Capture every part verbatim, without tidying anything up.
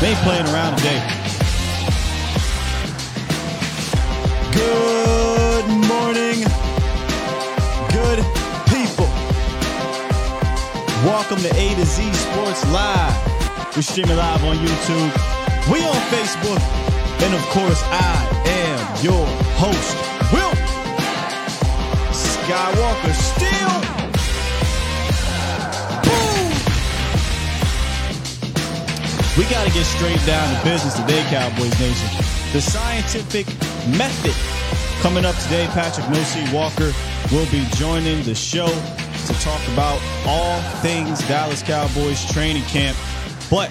They ain't playing around today. Good morning, good people. Welcome to A to Z Sports Live. We're streaming live on YouTube. We on Facebook. And of course, I am your host, Will Skywalker Steele. We got to get straight down to business today, Cowboys Nation. The scientific method coming up today. Patrick Moshay Walker will be joining the show to talk about all things Dallas Cowboys training camp. But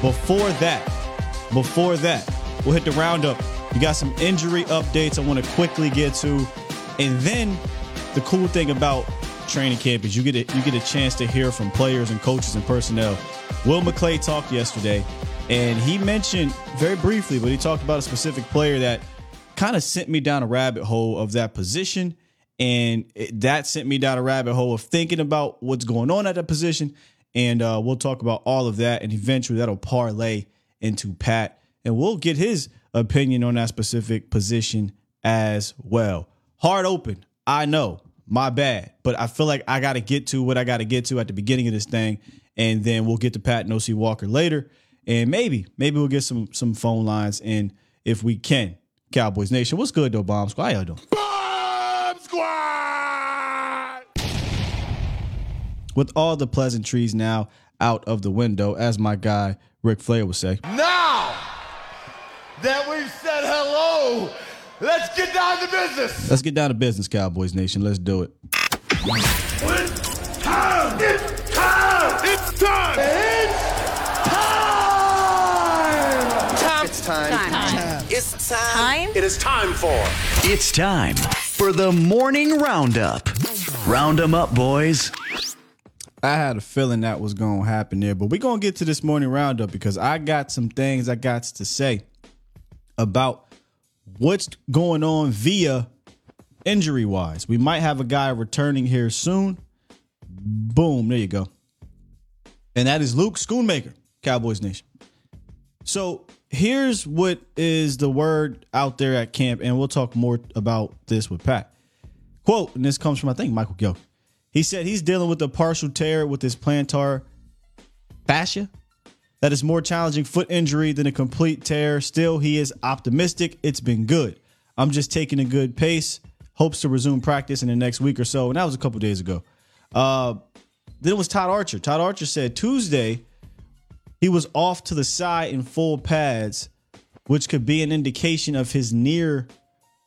before that, before that, we'll hit the roundup. We got some injury updates I want to quickly get to, and then the cool thing about training camp is you get a, you get a chance to hear from players and coaches and personnel. Will McClay talked yesterday, and he mentioned very briefly, but he talked about a specific player that kind of sent me down a rabbit hole of that position, and it, that sent me down a rabbit hole of thinking about what's going on at that position, and uh, we'll talk about all of that, and eventually that'll parlay into Pat, and we'll get his opinion on that specific position as well. Heart open, I know, my bad, but I feel like I got to get to what I got to get to at the beginning of this thing. And then we'll get to Pat Moshay Walker later. And maybe, maybe we'll get some some phone lines in if we can. Cowboys Nation, what's good, though, Bomb Squad? How y'all doing? Bomb Squad! With all the pleasantries now out of the window, as my guy Ric Flair would say. Now that we've said hello, let's get down to business. Let's get down to business, Cowboys Nation. Let's do it. It's time! It's time! It's time. It's time. Time. It's time. Time. Time. It's time. It is time for. It's time for the morning roundup. Round them up, boys. I had a feeling that was going to happen there, but we're going to get to this morning roundup because I got some things I got to say about what's going on via injury wise. We might have a guy returning here soon. Boom. There you go. And that is Luke Schoonmaker, Cowboys Nation. So here's what is the word out there at camp, and we'll talk more about this with Pat. Quote, and this comes from, I think, Michael Gill. He said he's dealing with a partial tear with his plantar fascia. That is more challenging foot injury than a complete tear. Still, he is optimistic. It's been good. I'm just taking a good pace. Hopes to resume practice in the next week or so. And that was a couple days ago. Uh Then it was Todd Archer. Todd Archer said Tuesday he was off to the side in full pads, which could be an indication of his near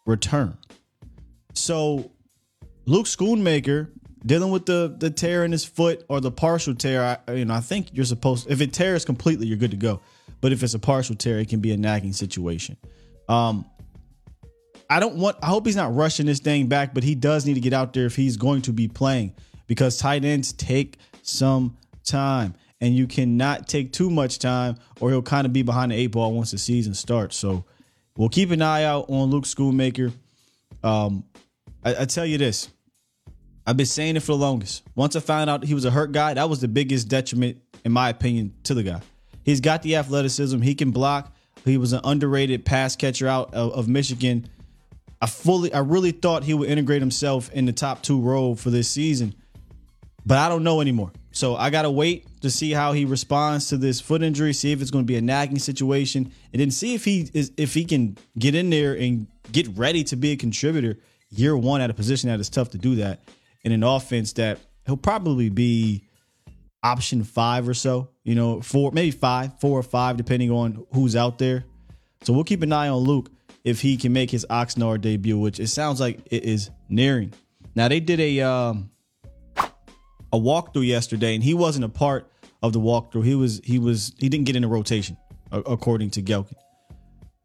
return. So Luke Schoonmaker dealing with the, the tear in his foot or the partial tear. I, you know, I think you're supposed to, if it tears completely, you're good to go. But if it's a partial tear, it can be a nagging situation. Um, I don't want. I hope he's not rushing this thing back, but he does need to get out there if he's going to be playing. Because tight ends take some time, and you cannot take too much time or he'll kind of be behind the eight ball once the season starts. So we'll keep an eye out on Luke Schoonmaker. Um, I, I tell you this, I've been saying it for the longest. Once I found out he was a hurt guy, that was the biggest detriment, in my opinion, to the guy. He's got the athleticism. He can block. He was an underrated pass catcher out of, of Michigan. I fully, I really thought he would integrate himself in the top two role for this season. But I don't know anymore. So I got to wait to see how he responds to this foot injury, see if it's going to be a nagging situation, and then see if he is if he can get in there and get ready to be a contributor year one at a position that is tough to do that in an offense that he'll probably be option five or so, you know, four, maybe five, four or five, depending on who's out there. So we'll keep an eye on Luke if he can make his Oxnard debut, which it sounds like it is nearing. Now, they did a... um. a walkthrough yesterday, and he wasn't a part of the walkthrough, he was he was he didn't get in the rotation, according to Gelkin.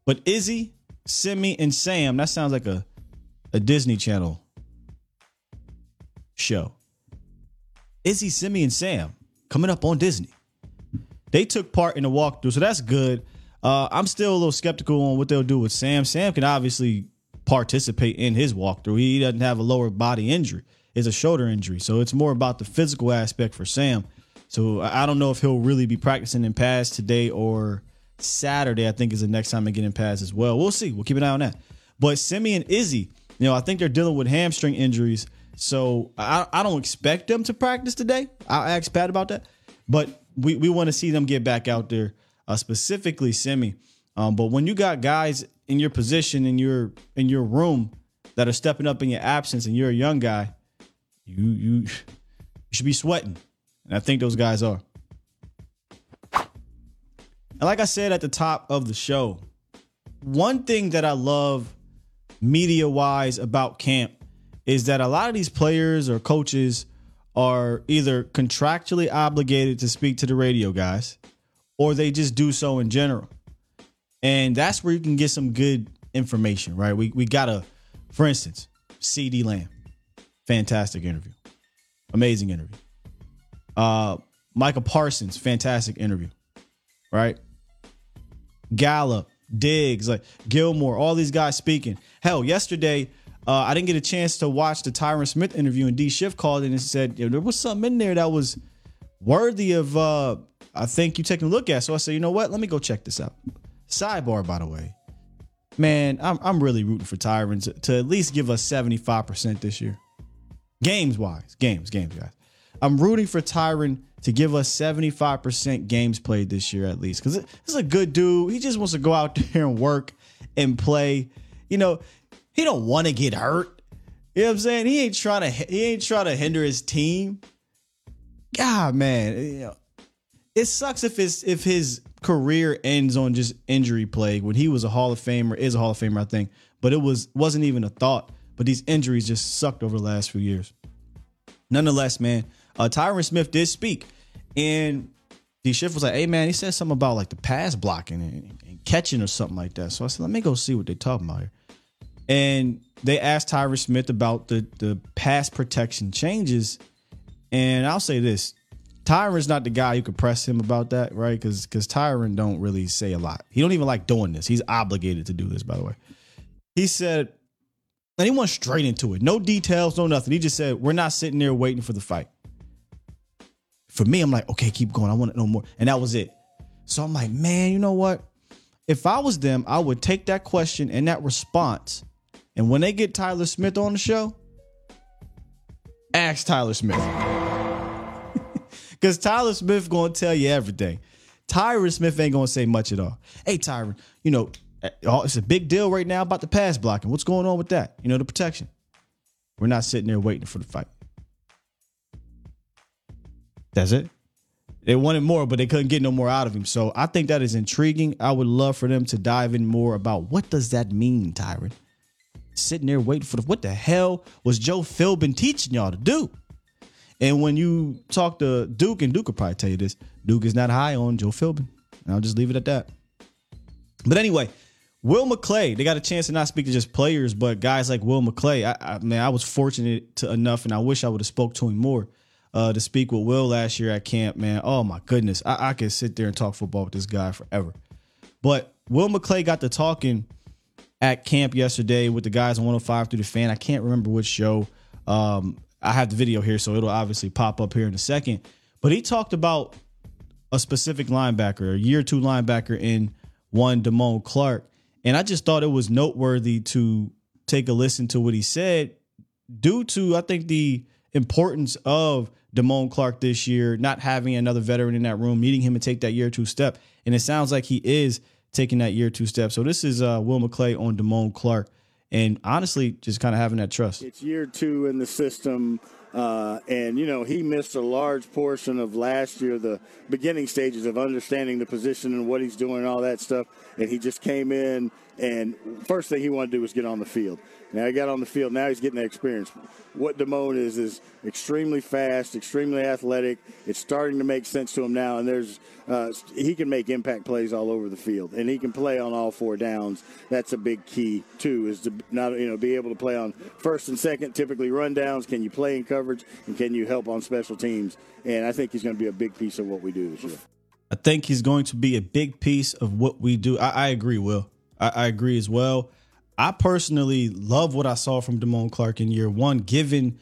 But Izzy, Simi, and Sam, that sounds like a a Disney Channel show. Izzy, Simi, and Sam coming up on Disney. They took part in the walkthrough, so that's good. Uh, I'm still a little skeptical on what they'll do with Sam. Sam can obviously participate in his walkthrough. He doesn't have a lower body injury. It's a shoulder injury. So it's more about the physical aspect for Sam. So I don't know if he'll really be practicing in pads today or Saturday, I think, is the next time they get in pads as well. We'll see. We'll keep an eye on that. But Simi and Izzy, you know, I think they're dealing with hamstring injuries. So I, I don't expect them to practice today. I'll ask Pat about that. But we, we want to see them get back out there, uh, specifically Simi. Um, but when you got guys in your position, in your in your room that are stepping up in your absence and you're a young guy, you you, you should be sweating. And I think those guys are. And like I said at the top of the show, one thing that I love media-wise about camp is that a lot of these players or coaches are either contractually obligated to speak to the radio guys or they just do so in general. And that's where you can get some good information, right? We we got a, for instance, CeeDee Lamb. Fantastic interview. Amazing interview. Uh, Micah Parsons, fantastic interview, right? Gallup, Diggs, like Gilmore, all these guys speaking. Hell, yesterday, uh, I didn't get a chance to watch the Tyron Smith interview, and D-Schiff called in and said, yeah, there was something in there that was worthy of, uh, I think, you taking a look at. So I said, you know what? Let me go check this out. Sidebar, by the way, man, I'm I'm really rooting for Tyron to, to at least give us seventy-five percent this year. Games-wise, games, games, guys. I'm rooting for Tyron to give us seventy-five percent games played this year at least, because this is a good dude. He just wants to go out there and work and play. You know, he don't want to get hurt. You know what I'm saying? He ain't trying to he ain't trying to hinder his team. God, man, you know, it sucks if it's if his career ends on just injury plague when he was a Hall of Famer, is a Hall of Famer, I think, but it was wasn't even a thought. But these injuries just sucked over the last few years. Nonetheless, man, uh, Tyron Smith did speak, and D-Schiff was like, hey, man, he said something about like the pass blocking and, and catching or something like that. So I said, let me go see what they're talking about here. And they asked Tyron Smith about the, the pass protection changes. And I'll say this, Tyron's not the guy who could press him about that, right? Because because Tyron don't really say a lot. He don't even like doing this. He's obligated to do this, by the way. He said, and he went straight into it. No details, no nothing. He just said, we're not sitting there waiting for the fight. For me, I'm like, okay, keep going. I want to know more. And that was it. So I'm like, man, you know what? If I was them, I would take that question and that response. And when they get Tyler Smith on the show, ask Tyler Smith. Because Tyler Smith going to tell you everything. Tyron Smith ain't going to say much at all. Hey, Tyron, you know, it's a big deal right now about the pass blocking. What's going on with that? You know, the protection. We're not sitting there waiting for the fight. That's it. They wanted more, but they couldn't get no more out of him. So I think that is intriguing. I would love for them to dive in more about what does that mean, Tyron? Sitting there waiting for the, what the hell was Joe Philbin teaching y'all to do? And when you talk to Duke, and Duke will probably tell you this, Duke is not high on Joe Philbin. And I'll just leave it at that. But anyway, Will McClay, they got a chance to not speak to just players, but guys like Will McClay. I, I man, I was fortunate to enough, and I wish I would have spoke to him more uh, to speak with Will last year at camp, man. Oh, my goodness. I, I could sit there and talk football with this guy forever. But Will McClay got to talking at camp yesterday with the guys on one oh five through the fan. I can't remember which show. Um, I have the video here, so it'll obviously pop up here in a second. But he talked about a specific linebacker, a year two linebacker in one Damone Clark. And I just thought it was noteworthy to take a listen to what he said due to, I think, the importance of Damone Clark this year, not having another veteran in that room, needing him to take that year two step. And it sounds like he is taking that year two step. So this is uh, Will McClay on Damone Clark. And honestly, just kind of having that trust. It's year two in the system. Uh, and, you know, he missed a large portion of last year, the beginning stages of understanding the position and what he's doing and all that stuff. And he just came in And first thing he wanted to do was get on the field. Now he got on the field. Now he's getting the experience. What Damone is is extremely fast, extremely athletic. It's starting to make sense to him now, and there's uh, he can make impact plays all over the field, and he can play on all four downs. That's a big key too, is to not you know be able to play on first and second, typically run downs. Can you play in coverage, and can you help on special teams? And I think he's going to be a big piece of what we do this year. I think he's going to be a big piece of what we do. I, I agree, Will. I, I agree as well. I personally love what I saw from Damone Clark in year one, given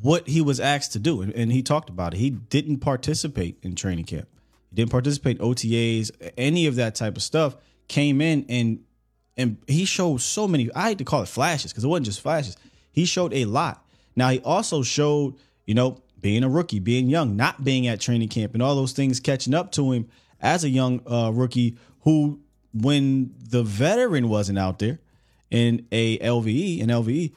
what he was asked to do. And, and he talked about it. He didn't participate in training camp. He didn't participate in O T As, any of that type of stuff. Came in and and he showed so many. I hate to call it flashes because it wasn't just flashes. He showed a lot. Now, he also showed, you know, being a rookie, being young, not being at training camp and all those things catching up to him as a young uh, rookie who, when the veteran wasn't out there in a L V E, an L V E,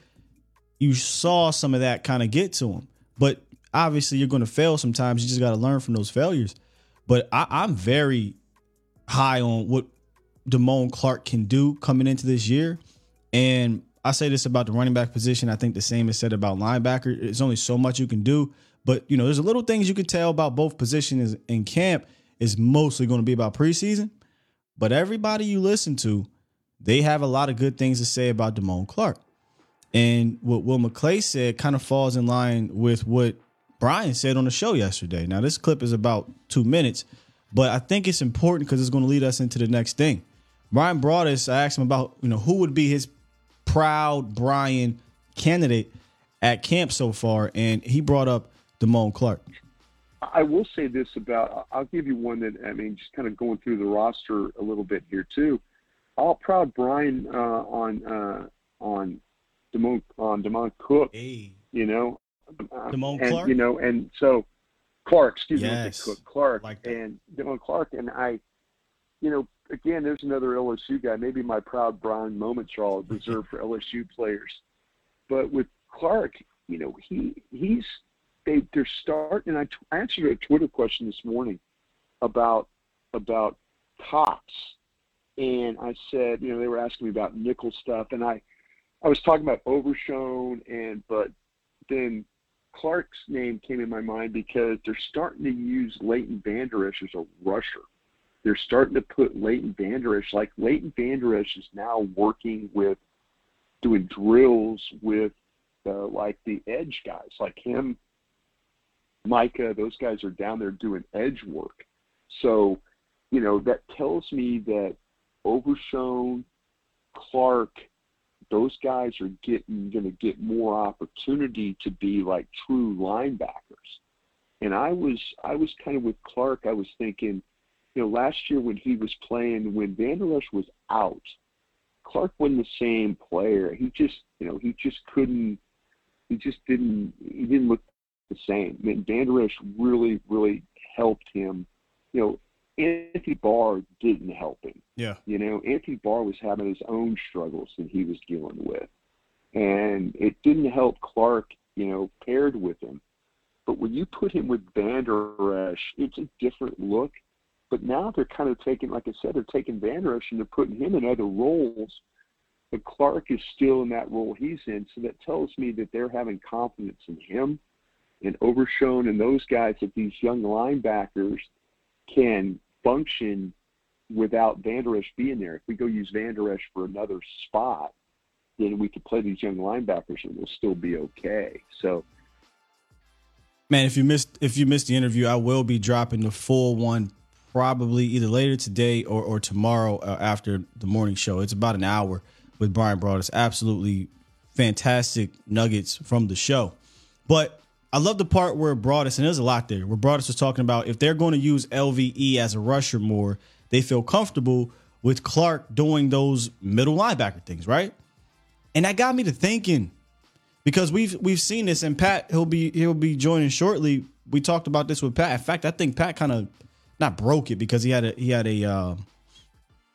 you saw some of that kind of get to him. But obviously you're going to fail sometimes. You just got to learn from those failures. But I, I'm very high on what Damone Clark can do coming into this year. And I say this about the running back position. I think the same is said about linebacker. There's only so much you can do. But, you know, there's a little things you can tell about both positions in camp. It's mostly going to be about preseason. But everybody you listen to, they have a lot of good things to say about Damone Clark. And what Will McClay said kind of falls in line with what Brian said on the show yesterday. Now, this clip is about two minutes, but I think it's important because it's going to lead us into the next thing. Brian Broaddus, I asked him about, you know, who would be his proud Brian candidate at camp so far, and he brought up Damone Clark. I will say this about, I'll give you one that, I mean, just kind of going through the roster a little bit here too. All proud Brian uh, on uh, on Damone on Damone Cook, hey. you know, Damone uh, Clark, and, you know, and so Clark, excuse yes. me, Cook Clark like and Damone Clark, and I, you know, again, there's another L S U guy. Maybe my proud Brian moments are all reserved for L S U players, but with Clark, you know, he he's they they're starting. And I, I answered a Twitter question this morning about about tops. And I said, you know, they were asking me about nickel stuff, and I, I was talking about Overshown, and but then Clark's name came in my mind because they're starting to use Leighton Vander Esch as a rusher. They're starting to put Leighton Vander Esch, like Leighton Vander Esch is now working with, doing drills with, uh, like the edge guys, like him, Micah. Those guys are down there doing edge work. So, you know, that tells me that Overshown, Clark, those guys are getting going to get more opportunity to be like true linebackers. And I was I was kind of with Clark. I was thinking, you know, last year when he was playing, when Vander Esch was out, Clark wasn't the same player. He just, you know, he just couldn't. He just didn't. He didn't look the same. I mean, Vander Esch really, really helped him. You know, Anthony Barr didn't help him. Yeah. You know, Anthony Barr was having his own struggles that he was dealing with. And it didn't help Clark, you know, paired with him. But when you put him with Vander Esch, it's a different look. But now they're kind of taking, like I said, they're taking Vander Esch and they're putting him in other roles. But Clark is still in that role he's in. So that tells me that they're having confidence in him and Overshown and those guys, that these young linebackers can function without Vander Esch being there. If we go use Vander Esch for another spot, then we could play these young linebackers and we'll still be okay. So, man, if you missed if you missed the interview, I will be dropping the full one probably either later today or or tomorrow uh, after the morning show. It's about an hour with Brian Broaddus. Absolutely fantastic nuggets from the show, but I love the part where Broaddus, and there's a lot there, where Broaddus was talking about if they're going to use L V E as a rusher more, they feel comfortable with Clark doing those middle linebacker things, right? And that got me to thinking, because we've we've seen this, and Pat, he'll be he'll be joining shortly. We talked about this with Pat. In fact, I think Pat kind of not broke it because he had a he had a uh,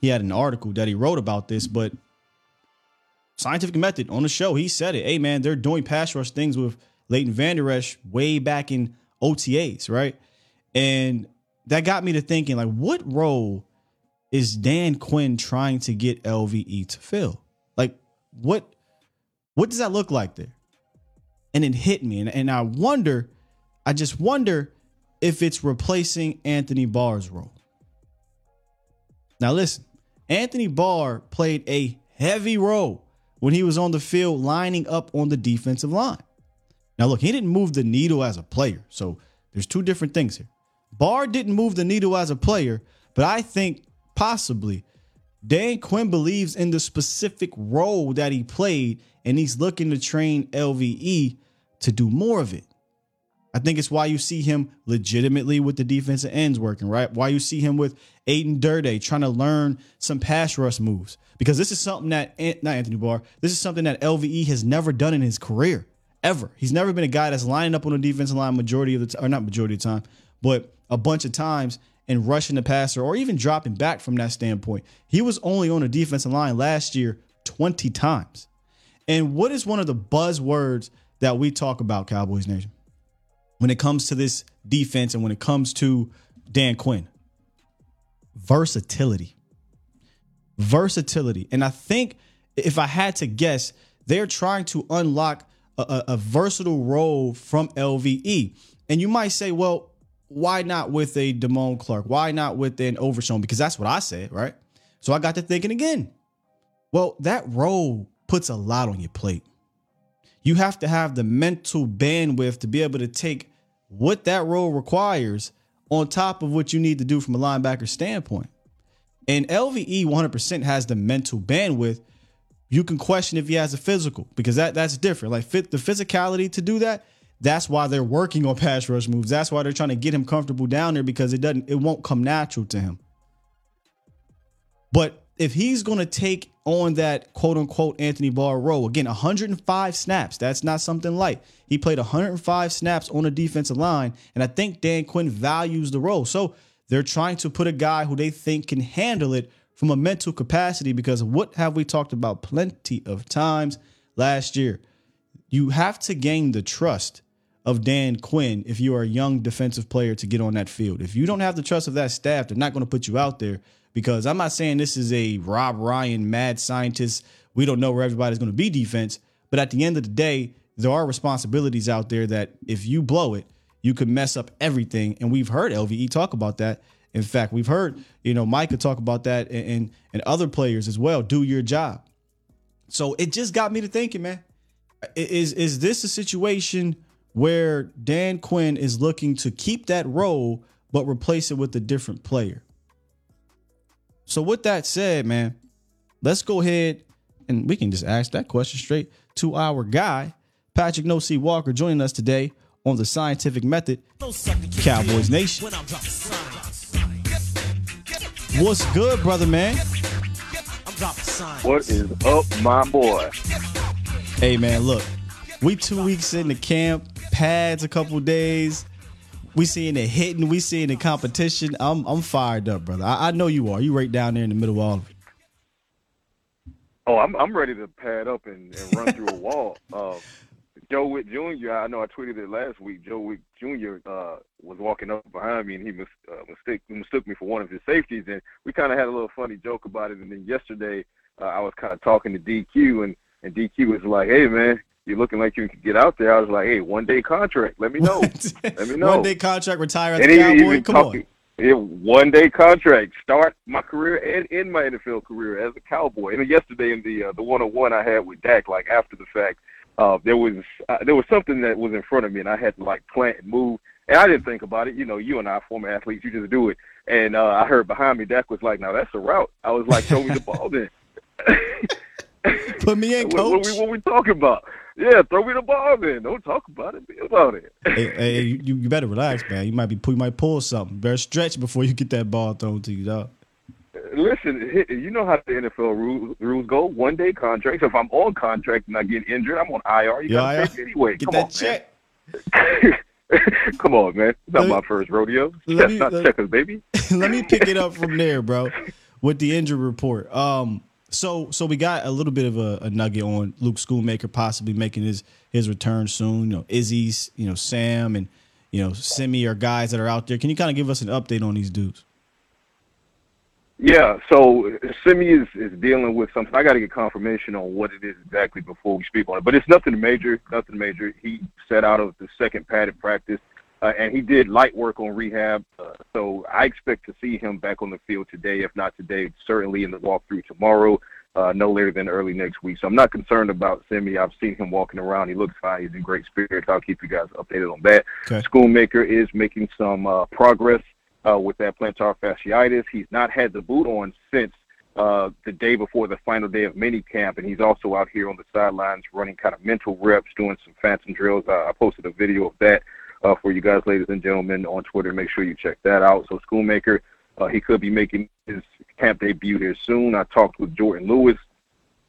he had an article that he wrote about this, but Scientific Method on the show, he said it. Hey man, they're doing pass rush things with Leighton Vander Esch way back in O T As, right? And that got me to thinking, like, what role is Dan Quinn trying to get L V E to fill? Like, what what does that look like there? And it hit me. And, and I wonder, I just wonder if it's replacing Anthony Barr's role. Now, listen, Anthony Barr played a heavy role when he was on the field lining up on the defensive line. Now, look, he didn't move the needle as a player. So there's two different things here. Barr didn't move the needle as a player, but I think possibly Dan Quinn believes in the specific role that he played, and he's looking to train L V E to do more of it. I think it's why you see him legitimately with the defensive ends working, right? Why you see him with Aiden Durday trying to learn some pass rush moves. Because this is something that, not Anthony Barr, this is something that L V E has never done in his career, ever. He's never been a guy that's lining up on the defensive line majority of the time, or not majority of the time, but a bunch of times and rushing the passer or even dropping back from that standpoint. He was only on the defensive line last year twenty times. And what is one of the buzzwords that we talk about, Cowboys Nation, when it comes to this defense and when it comes to Dan Quinn? Versatility. Versatility. And I think if I had to guess, they're trying to unlock a, a, a versatile role from L V E. And you might say, well, why not with a Damone Clark? Why not with an Overshown? Because that's what I said, right? So I got to thinking again. Well, that role puts a lot on your plate. You have to have the mental bandwidth to be able to take what that role requires on top of what you need to do from a linebacker standpoint. And L V E one hundred percent has the mental bandwidth. You can question if he has a physical, because that, that's different. Like fit the physicality to do that. That's why they're working on pass rush moves. That's why they're trying to get him comfortable down there, because it doesn't, it won't come natural to him. But if he's going to take on that quote unquote Anthony Barr role, again, one hundred five snaps, that's not something light. He played one hundred five snaps on the defensive line, and I think Dan Quinn values the role. So they're trying to put a guy who they think can handle it from a mental capacity, because what have we talked about plenty of times last year? You have to gain the trust of Dan Quinn if you are a young defensive player to get on that field. If you don't have the trust of that staff, they're not going to put you out there. Because I'm not saying this is a Rob Ryan mad scientist, we don't know where everybody's going to be defense. But at the end of the day, there are responsibilities out there that if you blow it, you could mess up everything. And we've heard L V E talk about that. In fact, we've heard, you know, Micah talk about that and, and, and other players as well. Do your job. So it just got me to thinking, man, is, is this a situation where Dan Quinn is looking to keep that role but replace it with a different player? So with that said, man, let's go ahead and we can just ask that question straight to our guy, Patrick Moshay Walker, joining us today on the Scientific Method. Cowboys Nation. What's good, brother, man? What is up, my boy? Hey, man, look, we two weeks into camp, pads a couple days. We seeing it hitting. We seeing the competition. I'm I'm fired up, brother. I, I know you are. You right down there in the middle of all of it. Oh, I'm I'm ready to pad up and, and run through a wall. Uh, Joe Wick Junior, I know I tweeted it last week. Joe Wick Junior uh, was walking up behind me, and he mis- uh, mistook, mistook me for one of his safeties. And we kind of had a little funny joke about it. And then yesterday, uh, I was kind of talking to D Q, and, and D Q was like, hey, man, you're looking like you could get out there. I was like, hey, one day contract. Let me know. Let me know. One day contract, retire at the Cowboys. Come talking, on. It, one day contract. Start my career and end my N F L career as a Cowboy. And yesterday in the uh, the one-on-one I had with Dak, like after the fact, uh, there was uh, there was something that was in front of me, and I had to like plant and move. And I didn't think about it. You know, you and I, former athletes, you just do it. And uh, I heard behind me, Dak was like, now that's a route. I was like, show me the ball then. Put me in, coach. What, what, we, what we talking about? Yeah, throw me the ball, man. Don't talk about it. Be about it. hey, hey you, you better relax, man. You might be, you might pull something. Better stretch before you get that ball thrown to you, dog. Listen, you know how the N F L rules, rules go. One day contracts. If I'm on contract and I get injured, I'm on I R. You got to take it anyway. Get Come that on, check. Man. Come on, man. It's not me, my first rodeo. That's me, not let, checkers, baby. Let me pick it up from there, bro. With the injury report. Um. So so we got a little bit of a, a nugget on Luke Schoonmaker possibly making his his return soon. You know, Izzy's, you know, Sam and, you know, Simi are guys that are out there. Can you kind of give us an update on these dudes? Yeah, so Simi is, is dealing with something. I got to get confirmation on what it is exactly before we speak on it. But it's nothing major, nothing major. He set out of the second padded practice, uh, and he did light work on rehab. Uh, so I expect to see him back on the field today, if not today, certainly in the walkthrough tomorrow, uh, no later than early next week. So I'm not concerned about Simi. I've seen him walking around. He looks fine. He's in great spirits. I'll keep you guys updated on that. Okay. Schoonmaker is making some uh, progress. Uh, with that plantar fasciitis. He's not had the boot on since uh, the day before the final day of minicamp, and he's also out here on the sidelines running kind of mental reps, doing some phantom drills. Uh, I posted a video of that uh, for you guys, ladies and gentlemen, on Twitter. Make sure you check that out. So Schoonmaker, uh, he could be making his camp debut here soon. I talked with Jourdan Lewis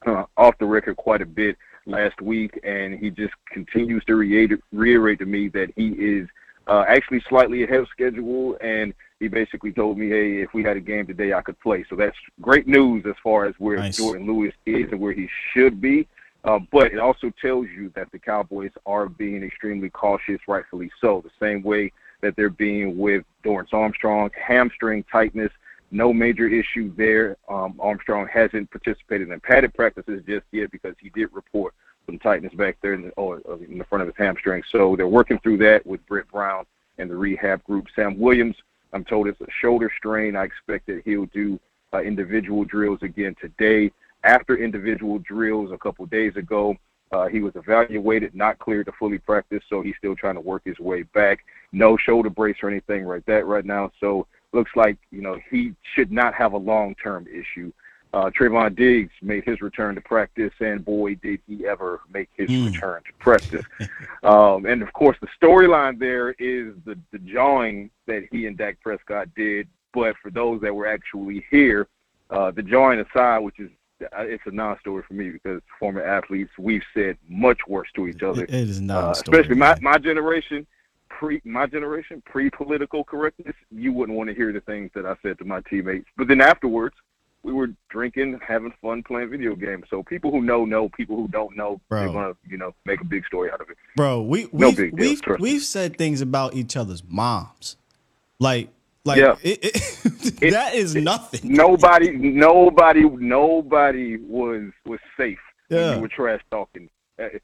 uh, off the record quite a bit last week, and he just continues to reiterate, reiterate to me that he is uh, actually slightly ahead of schedule, and he basically told me, hey, if we had a game today, I could play. So that's great news as far as where nice. Jourdan Lewis is and where he should be. Uh, but it also tells you that the Cowboys are being extremely cautious, rightfully so, the same way that they're being with Dorrance Armstrong. Hamstring tightness, no major issue there. Um, Armstrong hasn't participated in padded practices just yet because he did report some tightness back there in the, or, or in the front of his hamstring. So they're working through that with Brett Brown and the rehab group. Sam Williams, I'm told it's a shoulder strain. I expect that he'll do uh, individual drills again today. After individual drills a couple days ago, uh, he was evaluated, not cleared to fully practice, so he's still trying to work his way back. No shoulder brace or anything like that right now. So looks like, you know, he should not have a long-term issue. Uh, Trayvon Diggs made his return to practice, and boy, did he ever make his mm. return to practice. um, and, of course, the storyline there is the, the jawing that he and Dak Prescott did. But for those that were actually here, uh, the jawing aside, which is uh, it's a non-story for me because former athletes, we've said much worse to each other. It, it is not uh, especially my, my generation. Pre my generation, pre-political correctness, you wouldn't want to hear the things that I said to my teammates. But then afterwards, we were drinking, having fun, playing video games. So people who know know. People who don't know, Bro. They're gonna, you know, make a big story out of it. Bro, we no we've we've, we've said things about each other's moms, like like yeah. it, it, it, that is it, nothing. Nobody, nobody, nobody was was safe yeah. when you were trash talking.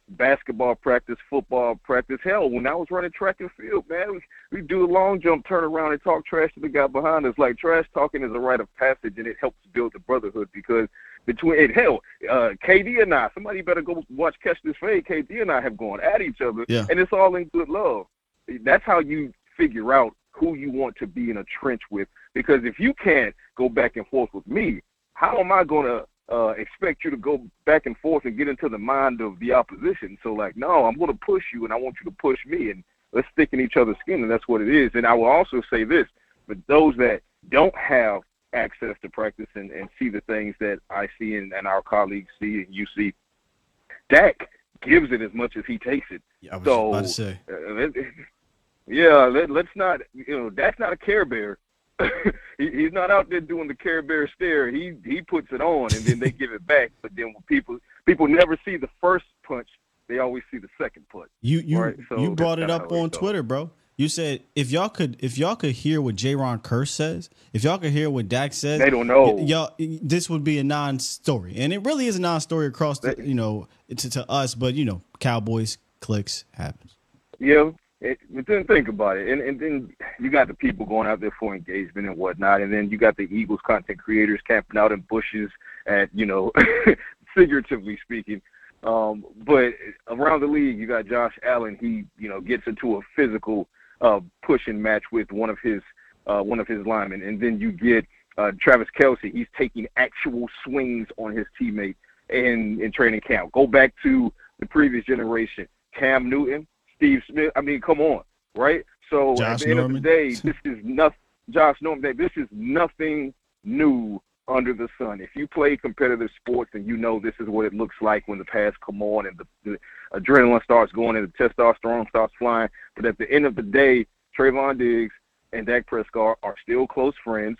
Basketball practice, football practice. Hell, when I was running track and field, man, we do a long jump, turn around, and talk trash to the guy behind us. Like, trash talking is a rite of passage, and it helps build the brotherhood because between it, hell, uh, K D and I, somebody better go watch Catch This Fade. K D and I have gone at each other, yeah. and it's all in good love. That's how you figure out who you want to be in a trench with, because if you can't go back and forth with me, how am I going to Uh, expect you to go back and forth and get into the mind of the opposition? So, like, no, I'm going to push you, and I want you to push me, and let's stick in each other's skin, and that's what it is. And I will also say this, but those that don't have access to practice and, and see the things that I see and, and our colleagues see and you see, Dak gives it as much as he takes it. Yeah, I was so, about to say. Uh, let, yeah, let, let's not, you know, Dak's not a Care Bear. he, he's not out there doing the Care Bear stare. He he puts it on, and then they give it back. But then when people people never see the first punch. They always see the second punch. You you right? so you brought it up on Twitter, bro. You said if y'all could if y'all could hear what Jaron Kearse says, if y'all could hear what Dak says, they don't know. Y- y'all, this would be a non-story, and it really is a non-story across the you know to, to us. But you know, Cowboys clicks happens. Yeah. It, but then think about it, and, and then you got the people going out there for engagement and whatnot, and then you got the Eagles content creators camping out in bushes at, you know, figuratively speaking. Um, but around the league, you got Josh Allen. He, you know, gets into a physical uh, pushing match with one of his uh, one of his linemen, and then you get uh, Travis Kelce. He's taking actual swings on his teammate in, in training camp. Go back to the previous generation, Cam Newton. Steve Smith, I mean, come on, right? So Josh at the end Norman. of the day, this is nothing. Josh Norman, this is nothing new under the sun. If you play competitive sports and you know this is what it looks like when the pads come on and the, the adrenaline starts going and the testosterone starts flying. But at the end of the day, Trayvon Diggs and Dak Prescott are still close friends.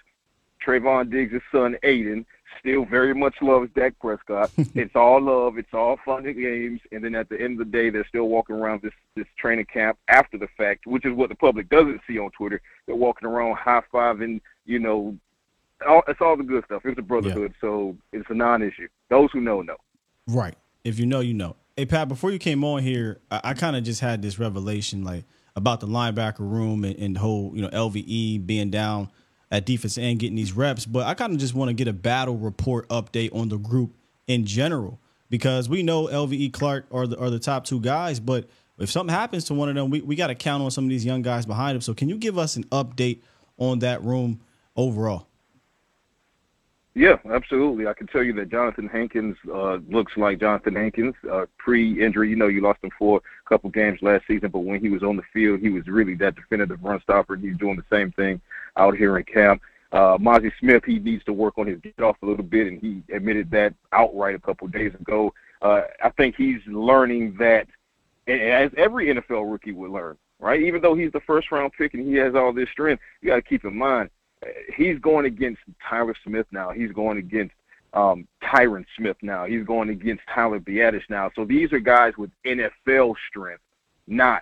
Trayvon Diggs' son, Aiden, still very much loves Dak Prescott. It's all love. It's all fun and games. And then at the end of the day, they're still walking around this, this training camp after the fact, which is what the public doesn't see on Twitter. They're walking around high-fiving, you know, all, it's all the good stuff. It's a brotherhood, yeah. So it's a non-issue. Those who know, know. Right. If you know, you know. Hey, Pat, before you came on here, I, I kind of just had this revelation like about the linebacker room and, and the whole, you know, L V E being down at defense end getting these reps. But I kind of just want to get a battle report update on the group in general, because we know L V E Clark are the, are the top two guys. But if something happens to one of them, we, we got to count on some of these young guys behind them. So can you give us an update on that room overall? Yeah, absolutely. I can tell you that Jonathan Hankins uh, looks like Jonathan Hankins uh, pre-injury. You know, you lost him for a couple games last season, but when he was on the field, he was really that definitive run stopper. He's doing the same thing out here in camp. Uh, Mazi Smith, he needs to work on his get off a little bit, and he admitted that outright a couple days ago. Uh, I think he's learning that, as every N F L rookie would learn, right? Even though he's the first-round pick and he has all this strength, you got to keep in mind, he's going against Tyler Smith now. He's going against um, Tyron Smith now. He's going against Tyler Biadasz now. So these are guys with N F L strength, not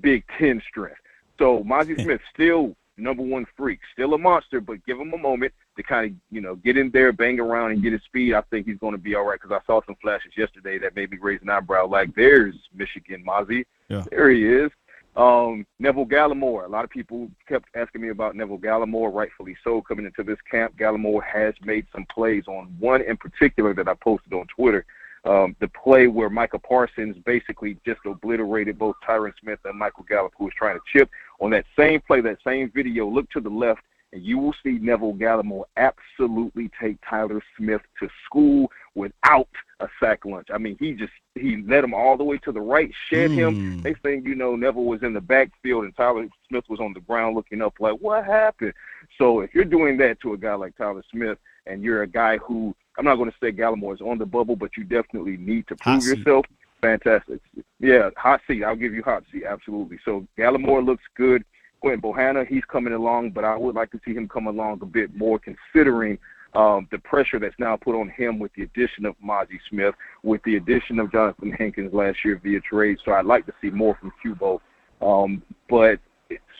Big Ten strength. So Mazi Smith, still number one freak, still a monster, but give him a moment to kind of, you know, get in there, bang around, and get his speed. I think he's going to be all right, because I saw some flashes yesterday that made me raise an eyebrow. Like, there's Michigan Mazi. Yeah. There he is. Um, Neville Gallimore. A lot of people kept asking me about Neville Gallimore, rightfully so. Coming into this camp, Gallimore has made some plays, on one in particular that I posted on Twitter. Um, the play where Micah Parsons basically just obliterated both Tyron Smith and Michael Gallup, who was trying to chip. On that same play, that same video, look to the left, and you will see Neville Gallimore absolutely take Tyler Smith to school without a sack lunch. I mean, he just he led him all the way to the right, shed mm. him. Next thing you know, Neville was in the backfield, and Tyler Smith was on the ground looking up like, what happened? So if you're doing that to a guy like Tyler Smith, and you're a guy who, I'm not going to say Gallimore is on the bubble, but you definitely need to prove yourself. Fantastic. Yeah, hot seat. I'll give you hot seat, absolutely. So Gallimore looks good. Quentin Bohanna, he's coming along, but I would like to see him come along a bit more, considering um, the pressure that's now put on him with the addition of Mazi Smith, with the addition of Jonathan Hankins last year via trade. So I'd like to see more from Cubo. Um, but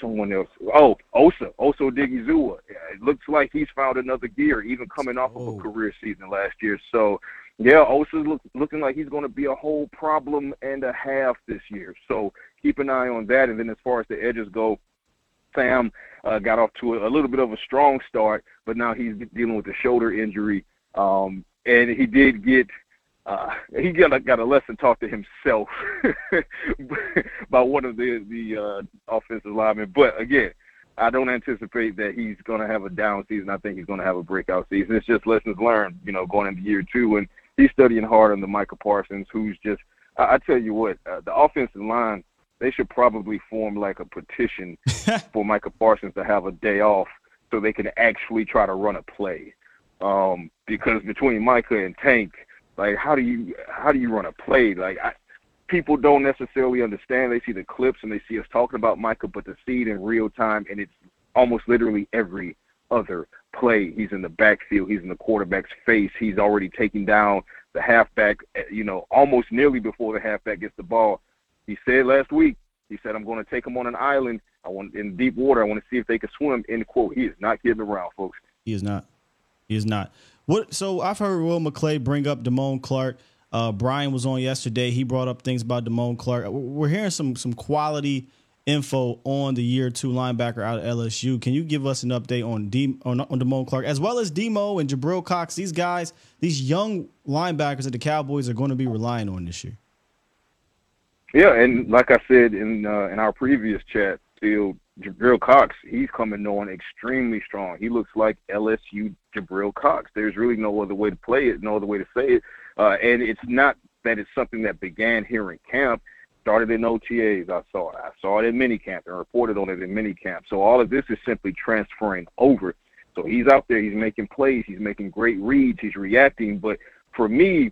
someone else. Oh, Osa. Osa Odigizua. It looks like he's found another gear, even coming off oh. of a career season last year. So, yeah, Osa's look, looking like he's going to be a whole problem and a half this year. So keep an eye on that. And then as far as the edges go, Sam uh, got off to a, a little bit of a strong start, but now he's dealing with a shoulder injury. Um, and he did get uh, – he got a, got a lesson taught to himself by one of the, the uh, offensive linemen. But, again, I don't anticipate that he's going to have a down season. I think he's going to have a breakout season. It's just lessons learned, you know, going into year two. And he's studying hard under Micah Parsons, who's just – I tell you what, uh, the offensive line – they should probably form like a petition for Micah Parsons to have a day off so they can actually try to run a play. Um, because between Micah and Tank, like how do you how do you run a play? Like I, people don't necessarily understand. They see the clips and they see us talking about Micah, but to see it in real time, and it's almost literally every other play. He's in the backfield. He's in the quarterback's face. He's already taken down the halfback, you know, almost nearly before the halfback gets the ball. He said last week, he said, I'm going to take him on an island. I want in deep water. I want to see if they can swim, end quote. He is not kidding around, folks. He is not. He is not. What? So I've heard Will McClay bring up Damone Clark. Uh, Brian was on yesterday. He brought up things about Damone Clark. We're hearing some some quality info on the year two linebacker out of L S U. Can you give us an update on, D, on, on Damone Clark, as well as Demo and Jabril Cox? These guys, these young linebackers that the Cowboys are going to be relying on this year. Yeah, and like I said in uh, in our previous chat, still Jabril Cox, he's coming on extremely strong. He looks like L S U Jabril Cox. There's really no other way to play it, no other way to say it. Uh, and it's not that it's something that began here in camp. Started in O T As, I saw it. I saw it in minicamp and reported on it in minicamp. So all of this is simply transferring over. So he's out there, he's making plays, he's making great reads, he's reacting. But for me,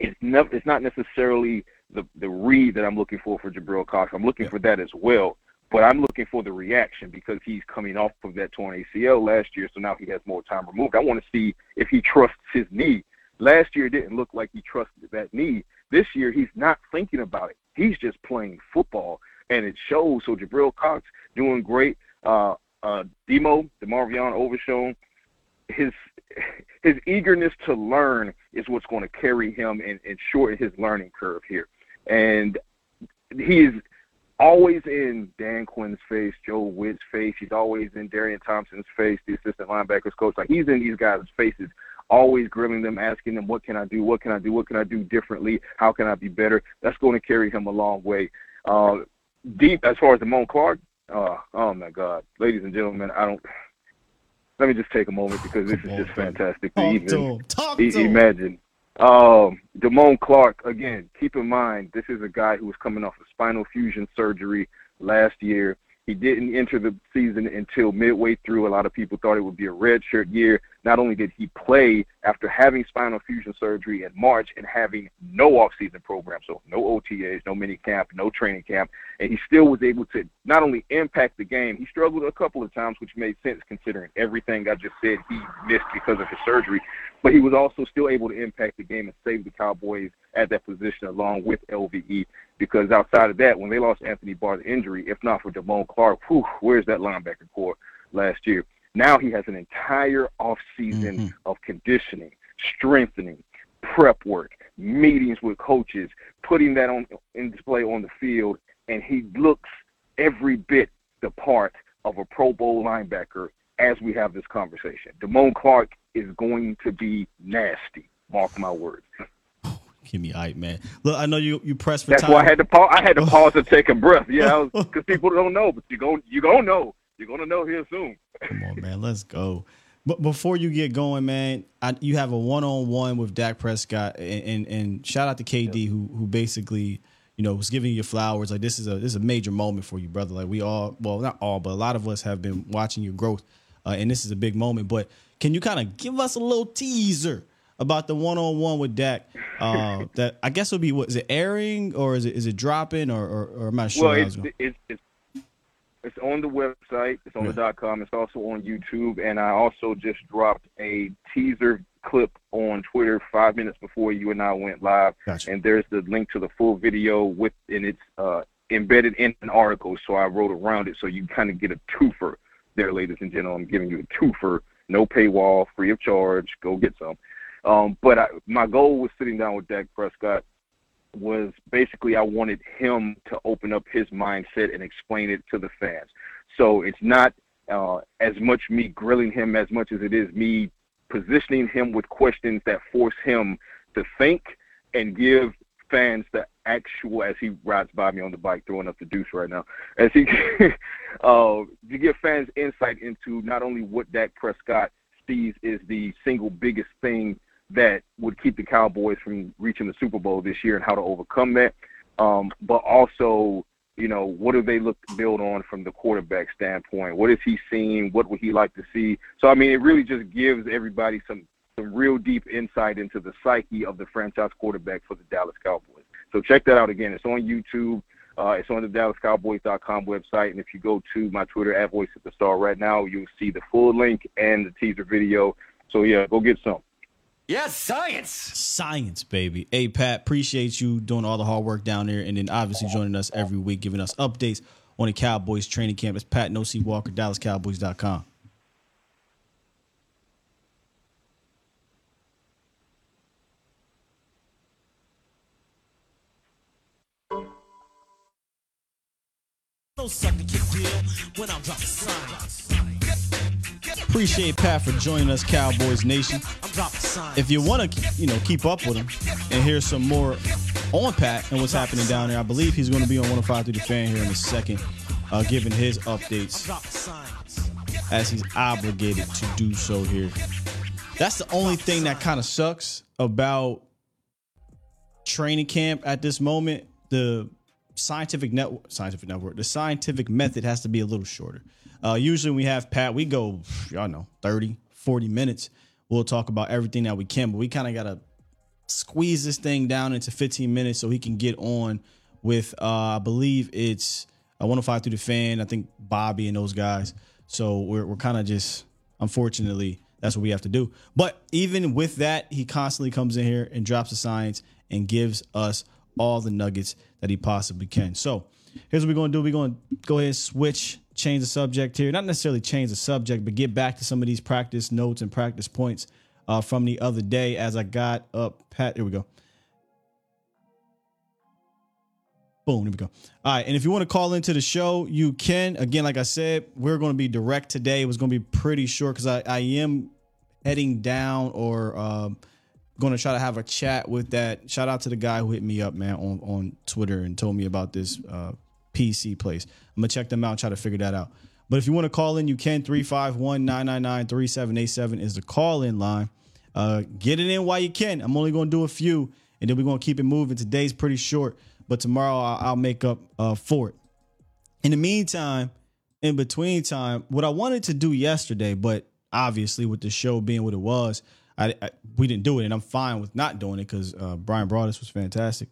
it's never, it's not necessarily – The, the read that I'm looking for for Jabril Cox. I'm looking yeah. for that as well, but I'm looking for the reaction, because he's coming off of that torn A C L last year, so now he has more time removed. I want to see if he trusts his knee. Last year didn't look like he trusted that knee. This year he's not thinking about it. He's just playing football, and it shows. So Jabril Cox doing great. Uh, uh, Demo, DeMarvion Overshown, his his eagerness to learn is what's going to carry him and, and shorten his learning curve here. And he is always in Dan Quinn's face, Joe Witt's face. He's always in Darian Thompson's face, the assistant linebacker's coach. Like, he's in these guys' faces, always grilling them, asking them, what can I do, what can I do, what can I do differently, how can I be better? That's going to carry him a long way. Uh, deep, as far as Damone Clark, uh, oh, my God. Ladies and gentlemen, I don't – let me just take a moment because this is just fantastic to even imagine. Um, Damone Clark, again, keep in mind, this is a guy who was coming off of spinal fusion surgery last year. He didn't enter the season until midway through. A lot of people thought it would be a redshirt year. Not only did he play after having spinal fusion surgery in March and having no offseason program, so no O T As, no mini camp, no training camp, and he still was able to not only impact the game, he struggled a couple of times, which made sense considering everything I just said he missed because of his surgery, but he was also still able to impact the game and save the Cowboys at that position along with L V E, because outside of that, when they lost Anthony Barr to injury, if not for Damone Clark, whew, where's that linebacker corps last year? Now he has an entire offseason mm-hmm. of conditioning, strengthening, prep work, meetings with coaches, putting that on in display on the field, and he looks every bit the part of a Pro Bowl linebacker as we have this conversation. Damone Clark is going to be nasty, mark my words. Give me hype, man. Look, I know you you pressed for That's time. That's why I had to pause. I had to pause to take a breath. Yeah, because people don't know, but you go, you gonna know. You're gonna know here soon. Come on, man. Let's go. But before you get going, man, I, you have a one-on-one with Dak Prescott, and and, and shout out to K D, yep. who who basically, you know, was giving you flowers. Like, this is a this is a major moment for you, brother. Like, we all, well, not all, but a lot of us have been watching your growth, uh, and this is a big moment. But can you kind of give us a little teaser about the one-on-one with Dak, uh, that I guess would be, what, is it airing or is it is it dropping or, or, or I'm not sure. Well, it's, it's, it's, it's on the website. It's on yeah. the .com. It's also on YouTube. And I also just dropped a teaser clip on Twitter five minutes before you and I went live. Gotcha. And there's the link to the full video with, and it's uh, embedded in an article. So I wrote around it. So you kind of get a twofer there, ladies and gentlemen. I'm giving you a twofer. No paywall, free of charge. Go get some. Um, but I, my goal with sitting down with Dak Prescott was basically I wanted him to open up his mindset and explain it to the fans. So it's not uh, as much me grilling him as much as it is me positioning him with questions that force him to think and give fans the actual, as he rides by me on the bike throwing up the deuce right now, as he uh, to give fans insight into not only what Dak Prescott sees is the single biggest thing that would keep the Cowboys from reaching the Super Bowl this year and how to overcome that. Um, but also, you know, what do they look to build on from the quarterback standpoint? What is he seeing? What would he like to see? So, I mean, it really just gives everybody some, some real deep insight into the psyche of the franchise quarterback for the Dallas Cowboys. So check that out again. It's on YouTube. Uh, it's on the Dallas Cowboys dot com website, and if you go to my Twitter, at Voice of the Star, right now, you'll see the full link and the teaser video. So, yeah, go get some. Yes, yeah, science. Science, baby. Hey, Pat, appreciate you doing all the hard work down there and then obviously joining us every week, giving us updates on the Cowboys training camp. It's Pat Nosey Walker, Dallas Cowboys dot com. Appreciate Pat for joining us, Cowboys Nation. If you want to, you know, keep up with him and hear some more on Pat and what's happening down there, I believe he's going to be on one oh five through the Fan here in a second, uh, giving his updates as he's obligated to do so here. That's the only thing that kind of sucks about training camp at this moment. The Scientific network, scientific network. The scientific method has to be a little shorter. Uh, usually when we have Pat, we go, y'all know, thirty, forty minutes. We'll talk about everything that we can, but we kind of got to squeeze this thing down into fifteen minutes so he can get on with, uh, I believe it's a one oh five through the Fan. I think Bobby and those guys. So we're, we're kind of just, unfortunately, that's what we have to do. But even with that, he constantly comes in here and drops the science and gives us all the nuggets that he possibly can. So here's what we're going to do. We're going to go ahead and switch change the subject here. Not necessarily change the subject, but get back to some of these practice notes and practice points uh, from the other day as I got up. Pat, here we go. Boom, here we go. All right, and if you want to call into the show, you can. Again, like I said, we're going to be direct today. It was going to be pretty short because I, I am heading down or um, going to try to have a chat with that. Shout out to the guy who hit me up, man, on, on Twitter and told me about this uh, P C place. I'm going to check them out and try to figure that out. But if you want to call in, you can. three five one, nine nine nine, three seven eight seven is the call-in line. Uh, get it in while you can. I'm only going to do a few, and then we're going to keep it moving. Today's pretty short, but tomorrow I'll make up uh, for it. In the meantime, in between time, what I wanted to do yesterday, but obviously with the show being what it was, I, I, we didn't do it, and I'm fine with not doing it because uh, Brian Broaddus was fantastic.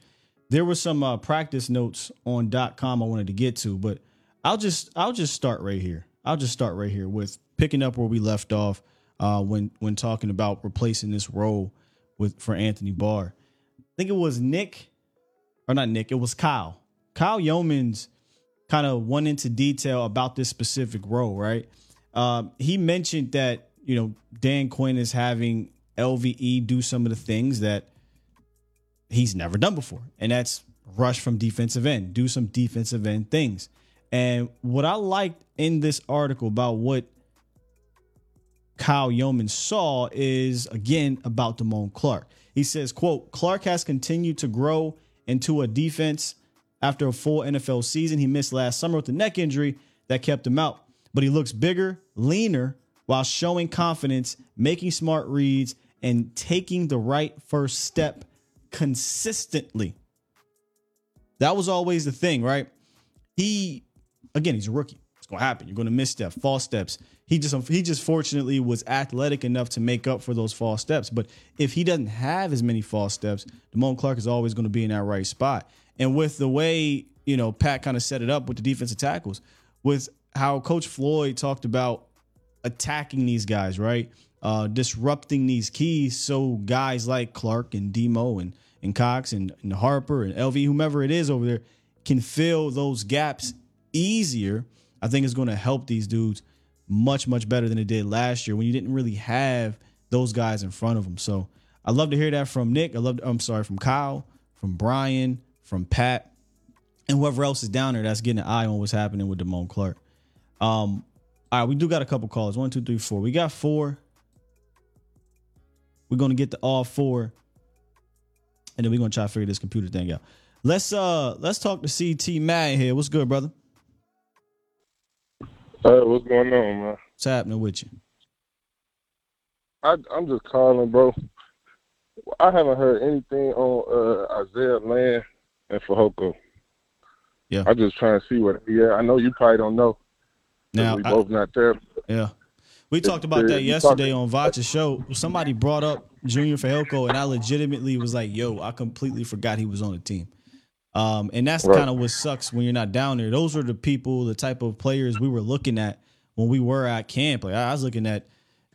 There were some uh, practice notes on .com I wanted to get to, but I'll just I'll just start right here. I'll just start right here with picking up where we left off uh, when when talking about replacing this role with for Anthony Barr. I think it was Nick, or not Nick, it was Kyle. Kyle Yeomans kind of went into detail about this specific role, right? Um, he mentioned that, you know, Dan Quinn is having L V E do some of the things that he's never done before. And that's rush from defensive end, do some defensive end things. And what I liked in this article about what Kyle Yeomans saw is, again, about Damone Clark. He says, quote, Clark has continued to grow into a defense after a full N F L season. He missed last summer with a neck injury that kept him out. But he looks bigger, leaner, while showing confidence, making smart reads, and taking the right first step consistently. That was always the thing, right? He, again, he's a rookie. It's going to happen. You're going to misstep, false steps. He just, he just fortunately was athletic enough to make up for those false steps. But if he doesn't have as many false steps, Damone Clark is always going to be in that right spot. And with the way, you know, Pat kind of set it up with the defensive tackles, with how Coach Floyd talked about attacking these guys, right? Uh, disrupting these keys. So guys like Clark and Demo and, and Cox and, and Harper and L V, whomever it is over there, can fill those gaps easier. I think it's going to help these dudes much, much better than it did last year when you didn't really have those guys in front of them. So I love to hear that from Nick. I love, to, I'm sorry, from Kyle, from Brian, from Pat, and whoever else is down there that's getting an eye on what's happening with Damone Clark. Um, all right, we do got a couple calls. One, two, three, four. We got four. We're going to get to all four, and then we're going to try to figure this computer thing out. Let's uh, let's talk to C T Madden here. What's good, brother? Hey, what's going on, man? What's happening with you? I, I'm just calling, bro. I haven't heard anything on uh, Isaiah Land and Fehoko. Yeah, I'm just trying to see what. Yeah, I know you probably don't know. Now we I, both not there. Yeah, we talked about that yesterday on Vacha's show. Somebody brought up Junior Fehoko, and I legitimately was like, "Yo, I completely forgot he was on the team." Um, and that's right. Kind of what sucks when you're not down there. Those are the people, the type of players we were looking at when we were at camp. Like I was looking at,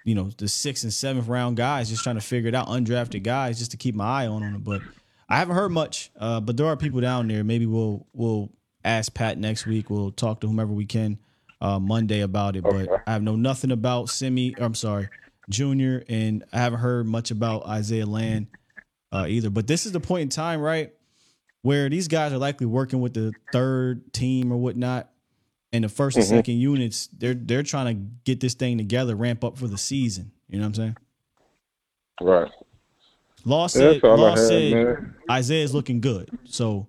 you know, the sixth and seventh round guys, just trying to figure it out, undrafted guys, just to keep my eye on them. But I haven't heard much. Uh, but there are people down there. Maybe we'll we'll ask Pat next week. We'll talk to whomever we can. Uh, Monday about it, but I have known nothing about Simi. I'm sorry, Junior, and I haven't heard much about Isaiah Land uh, either. But this is the point in time, right, where these guys are likely working with the third team or whatnot, and the first and mm-hmm. second units. They're they're trying to get this thing together, ramp up for the season. You know what I'm saying? Right. Law said, yeah, Law had, said Isaiah's looking good. So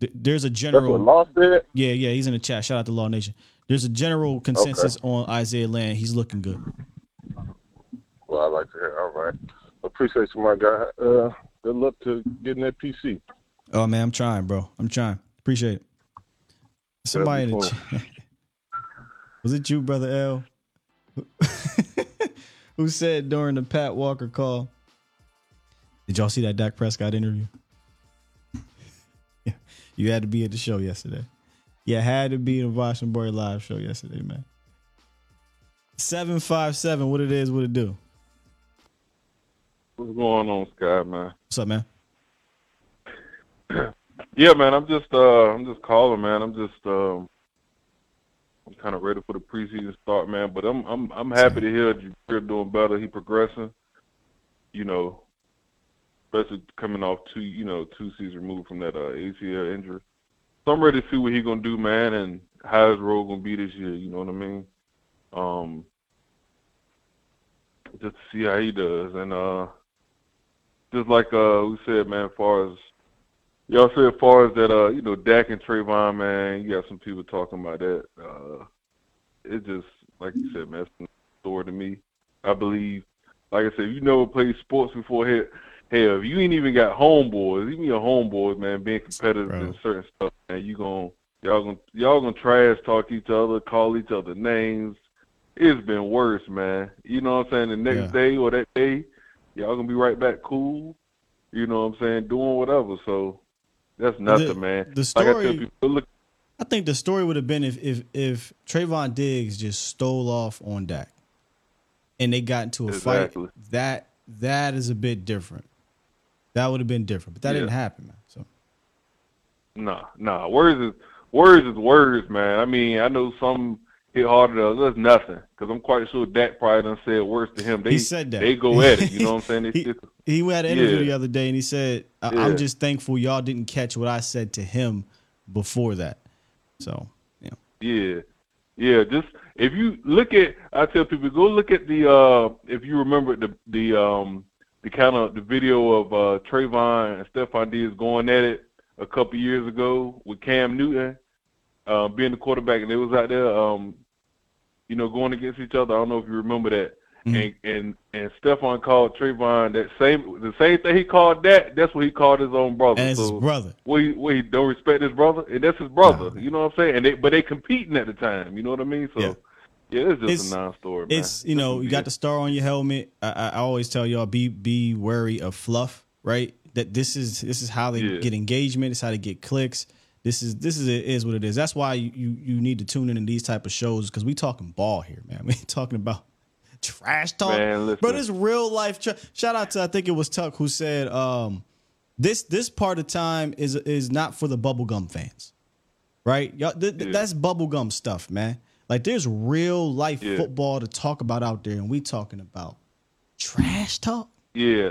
th- there's a general. That's what Law said? Yeah, yeah. He's in the chat. Shout out to Law Nation. There's a general consensus okay. on Isaiah Land. He's looking good. Well, I like to hear. All right. Appreciate you, my guy. Uh, good luck to getting that P C. Oh, man, I'm trying, bro. I'm trying. Appreciate it. Somebody in the chat. Was it you, Brother L? Who said during the Pat Walker call, did y'all see that Dak Prescott interview? Yeah, you had to be at the show yesterday. Yeah, had to be in the Washington Boy Live show yesterday, man. seven five seven, what it is, what it do. What's going on, Sky, man? What's up, man? Yeah, man, I'm just uh, I'm just calling, man. I'm just um, I'm kind of ready for the preseason start, man. But I'm I'm I'm happy to hear Jabril doing better. He progressing, you know, especially coming off two you know two seasons removed from that uh, A C L injury. So I'm ready to see what he's gonna do, man, and how his role gonna be this year. You know what I mean? Um, just to see how he does, and uh, just like uh we said, man, as far as y'all said, as far as that, uh, you know, Dak and Trayvon, man, you got some people talking about that. Uh, it's just, like you said, man, it's a story to me. I believe, like I said, you never played sports before, hell, hell, if you ain't even got homeboys, even your homeboys, man, being competitive right. in certain stuff, man, you gonna, y'all gonna, y'all gonna trash talk each other, call each other names. It's been worse, man. You know what I'm saying? The next yeah. day or that day, y'all gonna be right back cool. You know what I'm saying? Doing whatever, so. That's nothing, the, man. The story, like I, tell people, look. I think the story would have been if if if Trayvon Diggs just stole off on Dak, and they got into a exactly. fight. That that is a bit different. That would have been different, but that yeah. didn't happen, man. So, nah, nah. Words is words is words, man. I mean, I know some hit harder than others. That's nothing, because I'm quite sure Dak probably done said words to him. They, he said that. They go at it. You know what I'm saying? They, he, He had an interview yeah. the other day, and he said, I- yeah. I'm just thankful y'all didn't catch what I said to him before that. So, yeah. Yeah. Yeah, just if you look at – I tell people, go look at the uh, – if you remember the the um, the kind of the video of uh, Trayvon and Stephon Diggs going at it a couple years ago with Cam Newton uh, being the quarterback, and they was out there, um, you know, going against each other. I don't know if you remember that. Mm-hmm. And, and and Stephon called Trayvon that same the same thing he called that. That's what he called his own brother. And it's so his brother. We we don't respect his brother, and that's his brother. Nah, you know what I'm saying? And they but they competing at the time. You know what I mean? So yeah, yeah it's just it's, a non-story. Man. It's you know you got the star on your helmet. I, I always tell y'all be be wary of fluff. Right? That this is this is how they yeah. get engagement. It's how they get clicks. This is this is it is what it is. That's why you you, you need to tune in to these type of shows because we talking ball here, man. We ain't talking about trash talk, man, but it's real life. Tra- Shout out to I think it was Tuck who said um, this this part of time is is not for the bubblegum fans, right? Y'all, th- th- yeah. That's bubblegum stuff, man. Like there's real life yeah. football to talk about out there, and we talking about trash talk. Yeah,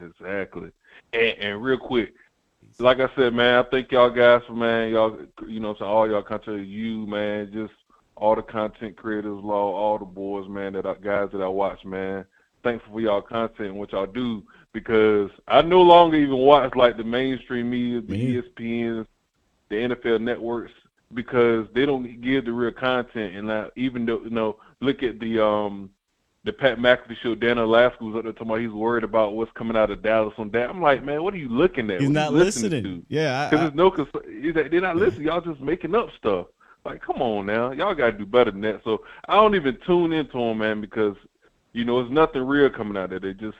exactly. And, and real quick, like I said, man, I thank y'all guys for man, y'all you know what I'm saying, all y'all content, you man, just. All the content creators, law, all the boys, man, that I, guys that I watch, man. Thankful for y'all content and what y'all do because I no longer even watch like the mainstream media, the E S P Ns, the N F L networks because they don't give the real content. And like, even though you know, look at the um the Pat McAfee show. Dan Alaska was up there talking about he's worried about what's coming out of Dallas on that. I'm like, man, what are you looking at? He's what not listening. listening. Yeah, because there's no concern. Like, they're not yeah. listening. Y'all just making up stuff. Like, come on now. Y'all got to do better than that. So I don't even tune into them, man, because, you know, it's nothing real coming out of there. They just,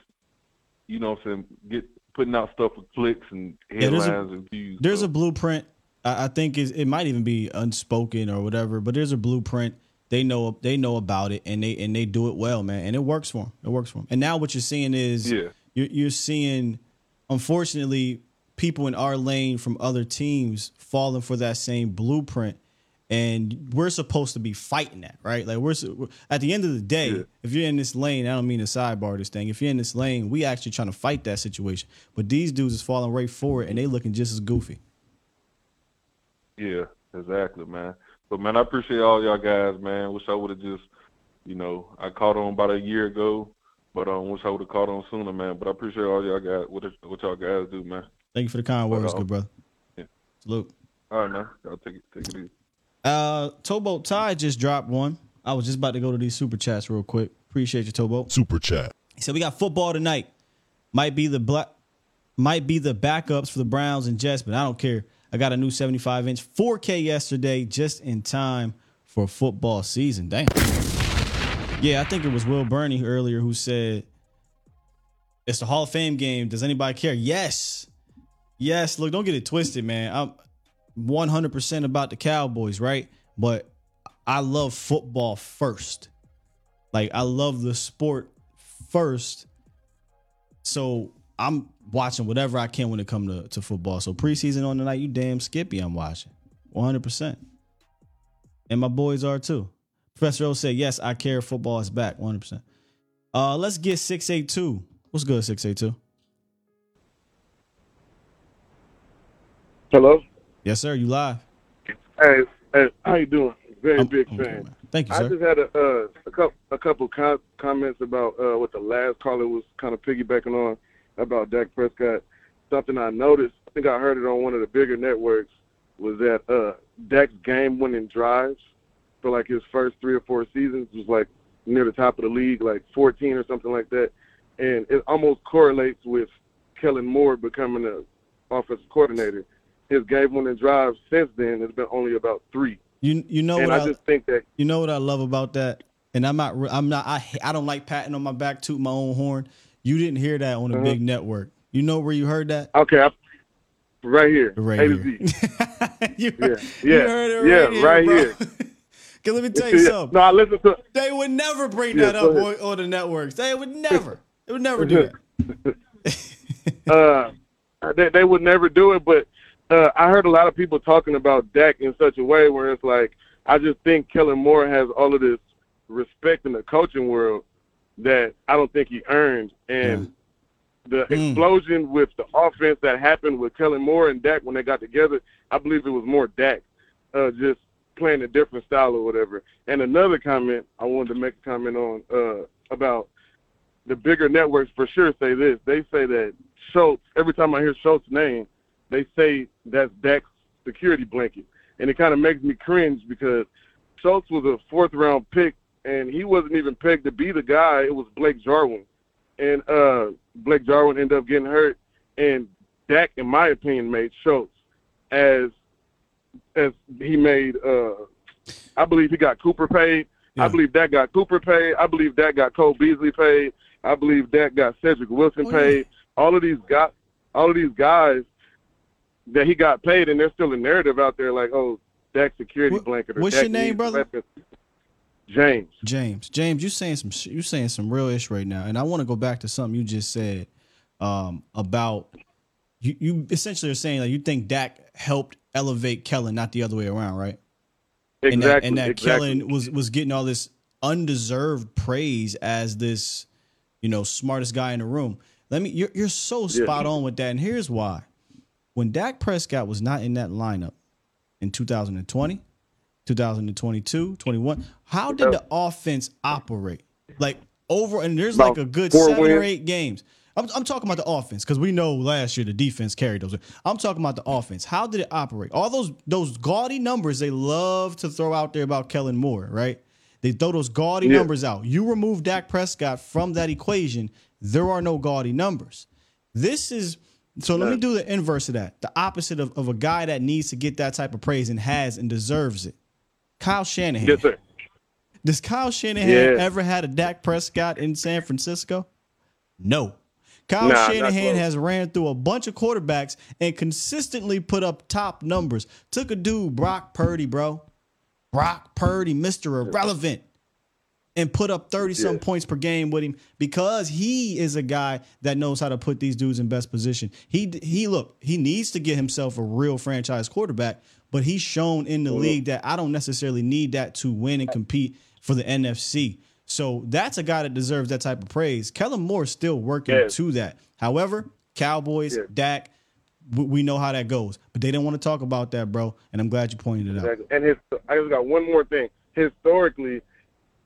you know what I'm saying, get putting out stuff with clicks and headlines yeah, a, and views. There's so. a blueprint. I think is it might even be unspoken or whatever, but there's a blueprint. They know they know about it, and they and they do it well, man, and it works for them. It works for them. And now what you're seeing is yeah. you're, you're seeing, unfortunately, people in our lane from other teams falling for that same blueprint. And we're supposed to be fighting that, right? Like we're, we're at the end of the day, yeah. if you're in this lane, I don't mean to sidebar this thing. If you're in this lane, we actually trying to fight that situation. But these dudes is falling right for it, and they looking just as goofy. Yeah, exactly, man. But man, I appreciate all y'all guys, man. Wish I would have just, you know, I caught on about a year ago, but I um, wish I would have caught on sooner, man. But I appreciate all y'all guys. What, what y'all guys do, man? Thank you for the kind words, good brother. Yeah. Salute. All right, man. Y'all take it, take it easy. Uh, Towboat Ty just dropped one. I was just about to go to these super chats real quick. Appreciate you, Towboat. Super chat. He said we got football tonight. Might be the black, might be the backups for the Browns and Jets, but I don't care. I got a new seventy-five inch four K yesterday, just in time for football season. Damn. Yeah, I think it was Will Burney earlier who said it's the Hall of Fame game. Does anybody care? Yes, yes. Look, don't get it twisted, man. I'm. one hundred percent about the Cowboys, right? But I love football first. Like, I love the sport first. So I'm watching whatever I can when it comes to, to football. So preseason on the night, you damn skippy I'm watching. one hundred percent. And my boys are too. Professor O said, yes, I care. Football is back. one hundred percent. Uh, let's get six eighty-two. What's good, six eighty-two? Hello? Yes, sir. You live. Hey, hey how you doing? Very I'm, big I'm fan. Good, thank you, sir. I just had a, uh, a couple, a couple com- comments about uh, what the last caller was kind of piggybacking on about Dak Prescott. Something I noticed, I think I heard it on one of the bigger networks, was that uh, Dak's game-winning drives for, like, his first three or four seasons was, like, near the top of the league, like fourteen or something like that. And it almost correlates with Kellen Moore becoming an offensive coordinator. His game-winning drives since then has been only about three. You you know and what I, I just think that you know what I love about that, and I'm not I'm not I I don't like patting on my back, toot my own horn. You didn't hear that on a uh-huh. big network. You know where you heard that? Okay, I, right here, right A to here. Z. you, yeah, you yeah, heard it right yeah, here, right bro. Here. Cause let me tell you yeah. something. No, I listen to. They would never bring yeah, that up on, on the networks. They would never. They would never do that. uh, they they would never do it, but. Uh, I heard a lot of people talking about Dak in such a way where it's like, I just think Kellen Moore has all of this respect in the coaching world that I don't think he earned. And mm. the mm. explosion with the offense that happened with Kellen Moore and Dak when they got together, I believe it was more Dak uh, just playing a different style or whatever. And another comment I wanted to make a comment on uh, about the bigger networks for sure say this. They say that Schultz, every time I hear Schultz's name, they say that's Dak's security blanket. And it kind of makes me cringe because Schultz was a fourth-round pick, and he wasn't even pegged to be the guy. It was Blake Jarwin. And uh, Blake Jarwin ended up getting hurt. And Dak, in my opinion, made Schultz as as he made uh, – I believe he got Cooper paid. Yeah. I believe Dak got Cooper paid. I believe Dak got Cole Beasley paid. I believe Dak got Cedric Wilson oh, paid. Yeah. All of these guys, all of these guys – that he got paid, and there's still a narrative out there like, oh, Dak security what, blanket. Or what's Dak your name, brother? Weapons. James. James. James, you saying some you saying some real ish right now, and I want to go back to something you just said um, about you. You essentially are saying like you think Dak helped elevate Kellen, not the other way around, right? Exactly. And that, and that exactly. Kellen was was getting all this undeserved praise as this, you know, smartest guy in the room. Let me. You're you're so spot yeah. on with that, and here's why. When Dak Prescott was not in that lineup in two thousand twenty, two thousand twenty-two, twenty-one, how did the offense operate? Like over, and there's about like a good seven wins. Or eight games. I'm, I'm talking about the offense because we know last year the defense carried those. I'm talking about the offense. How did it operate? All those those gaudy numbers they love to throw out there about Kellen Moore, right? They throw those gaudy yeah. numbers out. You remove Dak Prescott from that equation, there are no gaudy numbers. This is... So let me do the inverse of that. The opposite of, of a guy that needs to get that type of praise and has and deserves it. Kyle Shanahan. Yes, sir. Does Kyle Shanahan yes. ever had a Dak Prescott in San Francisco? No. Kyle nah, Shanahan has ran through a bunch of quarterbacks and consistently put up top numbers. Took a dude, Brock Purdy, bro. Brock Purdy, Mister Irrelevant. And put up thirty-some yeah. points per game with him because he is a guy that knows how to put these dudes in best position. He, he look, he needs to get himself a real franchise quarterback, but he's shown in the mm-hmm. league that I don't necessarily need that to win and compete for the N F C. So that's a guy that deserves that type of praise. Kellen Moore's still working yeah. to that. However, Cowboys, yeah. Dak, we know how that goes. But they didn't want to talk about that, bro, and I'm glad you pointed it exactly. out. And his, I just got one more thing. Historically,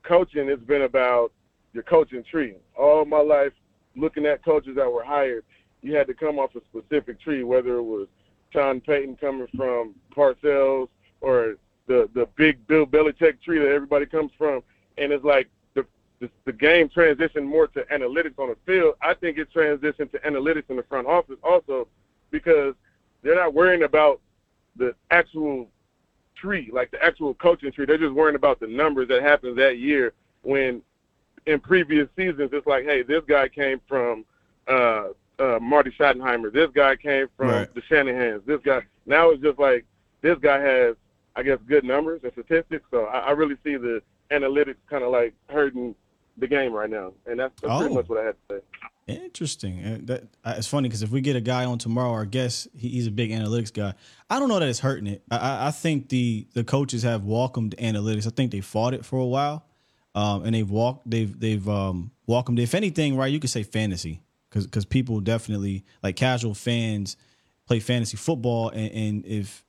coaching has been about your coaching tree. All my life, looking at coaches that were hired, you had to come off a specific tree, whether it was Sean Payton coming from Parcells or the, the big Bill Belichick tree that everybody comes from. And it's like the, the the game transitioned more to analytics on the field. I think it transitioned to analytics in the front office also because they're not worrying about the actual – tree, like the actual coaching tree. They're just worrying about the numbers that happens that year when in previous seasons it's like, hey, this guy came from uh, uh, Marty Schottenheimer. This guy came from right. the Shanahans. This guy. Now it's just like this guy has, I guess, good numbers and statistics. So I, I really see the analytics kind of like hurting the game right now. And that's, that's oh. pretty much what I had to say. Interesting. And that, uh, it's funny because if we get a guy on tomorrow, our guest, he, he's a big analytics guy. I don't know that it's hurting it. I, I think the the coaches have welcomed analytics. I think they fought it for a while, um, and they've walked. They've they've um, welcomed it. If anything, right, you could say fantasy, because because people definitely, like, casual fans play fantasy football, and, and if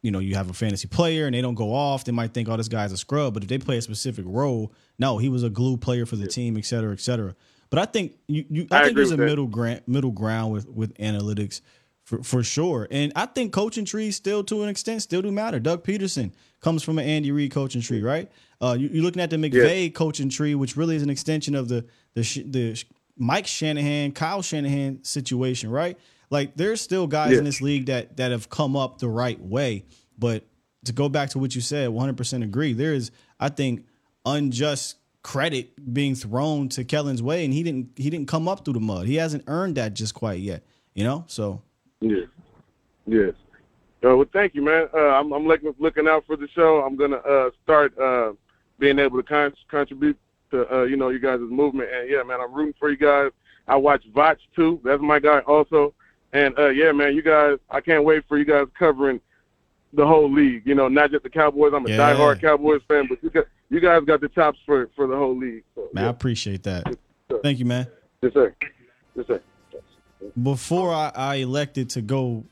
you know you have a fantasy player and they don't go off, they might think, oh, this guy's a scrub. But if they play a specific role, no, he was a glue player for the team, et cetera, et cetera. But I think you, you I, I think there's a that. middle ground, middle ground with, with analytics for, for sure. And I think coaching trees still, to an extent, still do matter. Doug Peterson comes from an Andy Reid coaching tree, right? Uh, you, you're looking at the McVay yeah. coaching tree, which really is an extension of the the the Mike Shanahan, Kyle Shanahan situation, right? Like, there's still guys yeah. in this league that that have come up the right way. But to go back to what you said, one hundred percent agree. There is, I think, unjust credit being thrown to Kellen's way, and he didn't he didn't come up through the mud. He hasn't earned that just quite yet, you know. So yeah, yes. Uh, well, thank you, man. Uh, I'm, I'm looking looking out for the show. I'm gonna uh, start uh, being able to con- contribute to uh, you know you guys' movement. And yeah, man, I'm rooting for you guys. I watch Votch too. That's my guy also. And uh, yeah, man, you guys, I can't wait for you guys covering the whole league. You know, not just the Cowboys. I'm a yeah. diehard Cowboys fan, but you guys. You guys got the chops for, for the whole league. So, man, yeah. I appreciate that. Yes, thank you, man. Yes, sir. Yes, sir. Before I, I elected to go one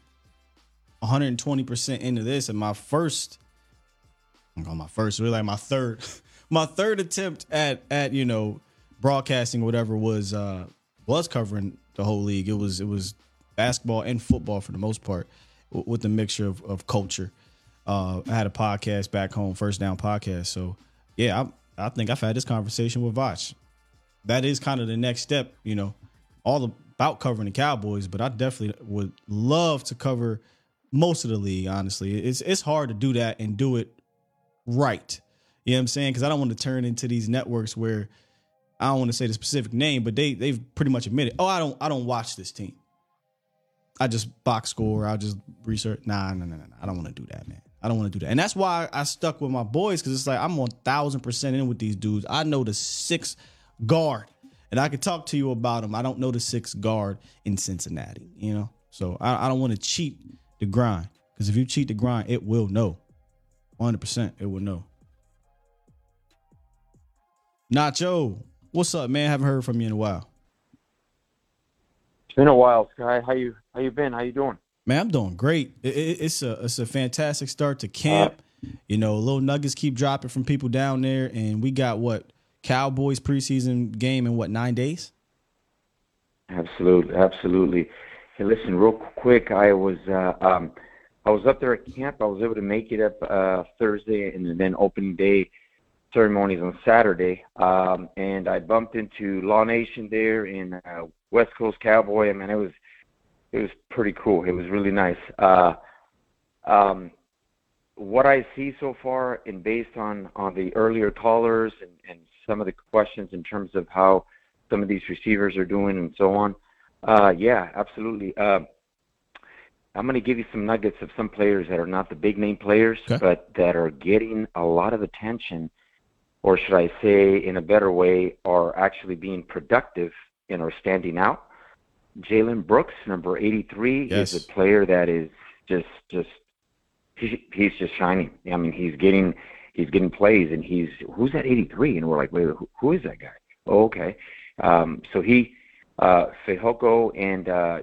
hundred twenty percent into this, and my first, I'm going my first, really like my third, my third attempt at, at you know, broadcasting or whatever was uh, was covering the whole league. It was it was basketball and football for the most part, with a mixture of, of culture. Uh, I had a podcast back home, First Down Podcast, so. Yeah, I, I think I've had this conversation with Votch. That is kind of the next step, you know, all about covering the Cowboys, but I definitely would love to cover most of the league, honestly. It's it's hard to do that and do it right. You know what I'm saying? Because I don't want to turn into these networks where, I don't want to say the specific name, but they, they've pretty much admitted, oh, I don't I don't watch this team. I just box score. I'll just research. Nah, no, no, no, no. I don't want to do that, man. I don't want to do that. And that's why I stuck with my boys, because it's like I'm one thousand percent in with these dudes. I know the sixth guard, and I can talk to you about them. I don't know the sixth guard in Cincinnati, you know? So I, I don't want to cheat the grind, because if you cheat the grind, it will know. one hundred percent it will know. Nacho, what's up, man? Haven't heard from you in a while. It's been a while, Sky. How you, how you been? How you doing? Man, I'm doing great. It, it, it's a it's a fantastic start to camp. You know, little nuggets keep dropping from people down there, and we got, what, Cowboys preseason game in, what, nine days? Absolutely, absolutely. Hey, listen, real quick, I was uh, um, I was up there at camp. I was able to make it up uh, Thursday, and then opening day ceremonies on Saturday, um, and I bumped into Law Nation there in uh, West Coast Cowboy. I mean, it was. It was pretty cool. It was really nice. Uh, um, what I see so far, and based on, on the earlier callers and, and some of the questions in terms of how some of these receivers are doing and so on, uh, yeah, absolutely. Uh, I'm going to give you some nuggets of some players that are not the big-name players, okay, but that are getting a lot of attention, or should I say, in a better way, are actually being productive and are standing out. Jalen Brooks, number eighty-three, yes, is a player that is just just he, he's just shining. I mean, he's getting he's getting plays, and he's who's that eighty-three? And we're like, wait, who, who is that guy? Oh, okay. Um, so he, uh, Fehoko and uh,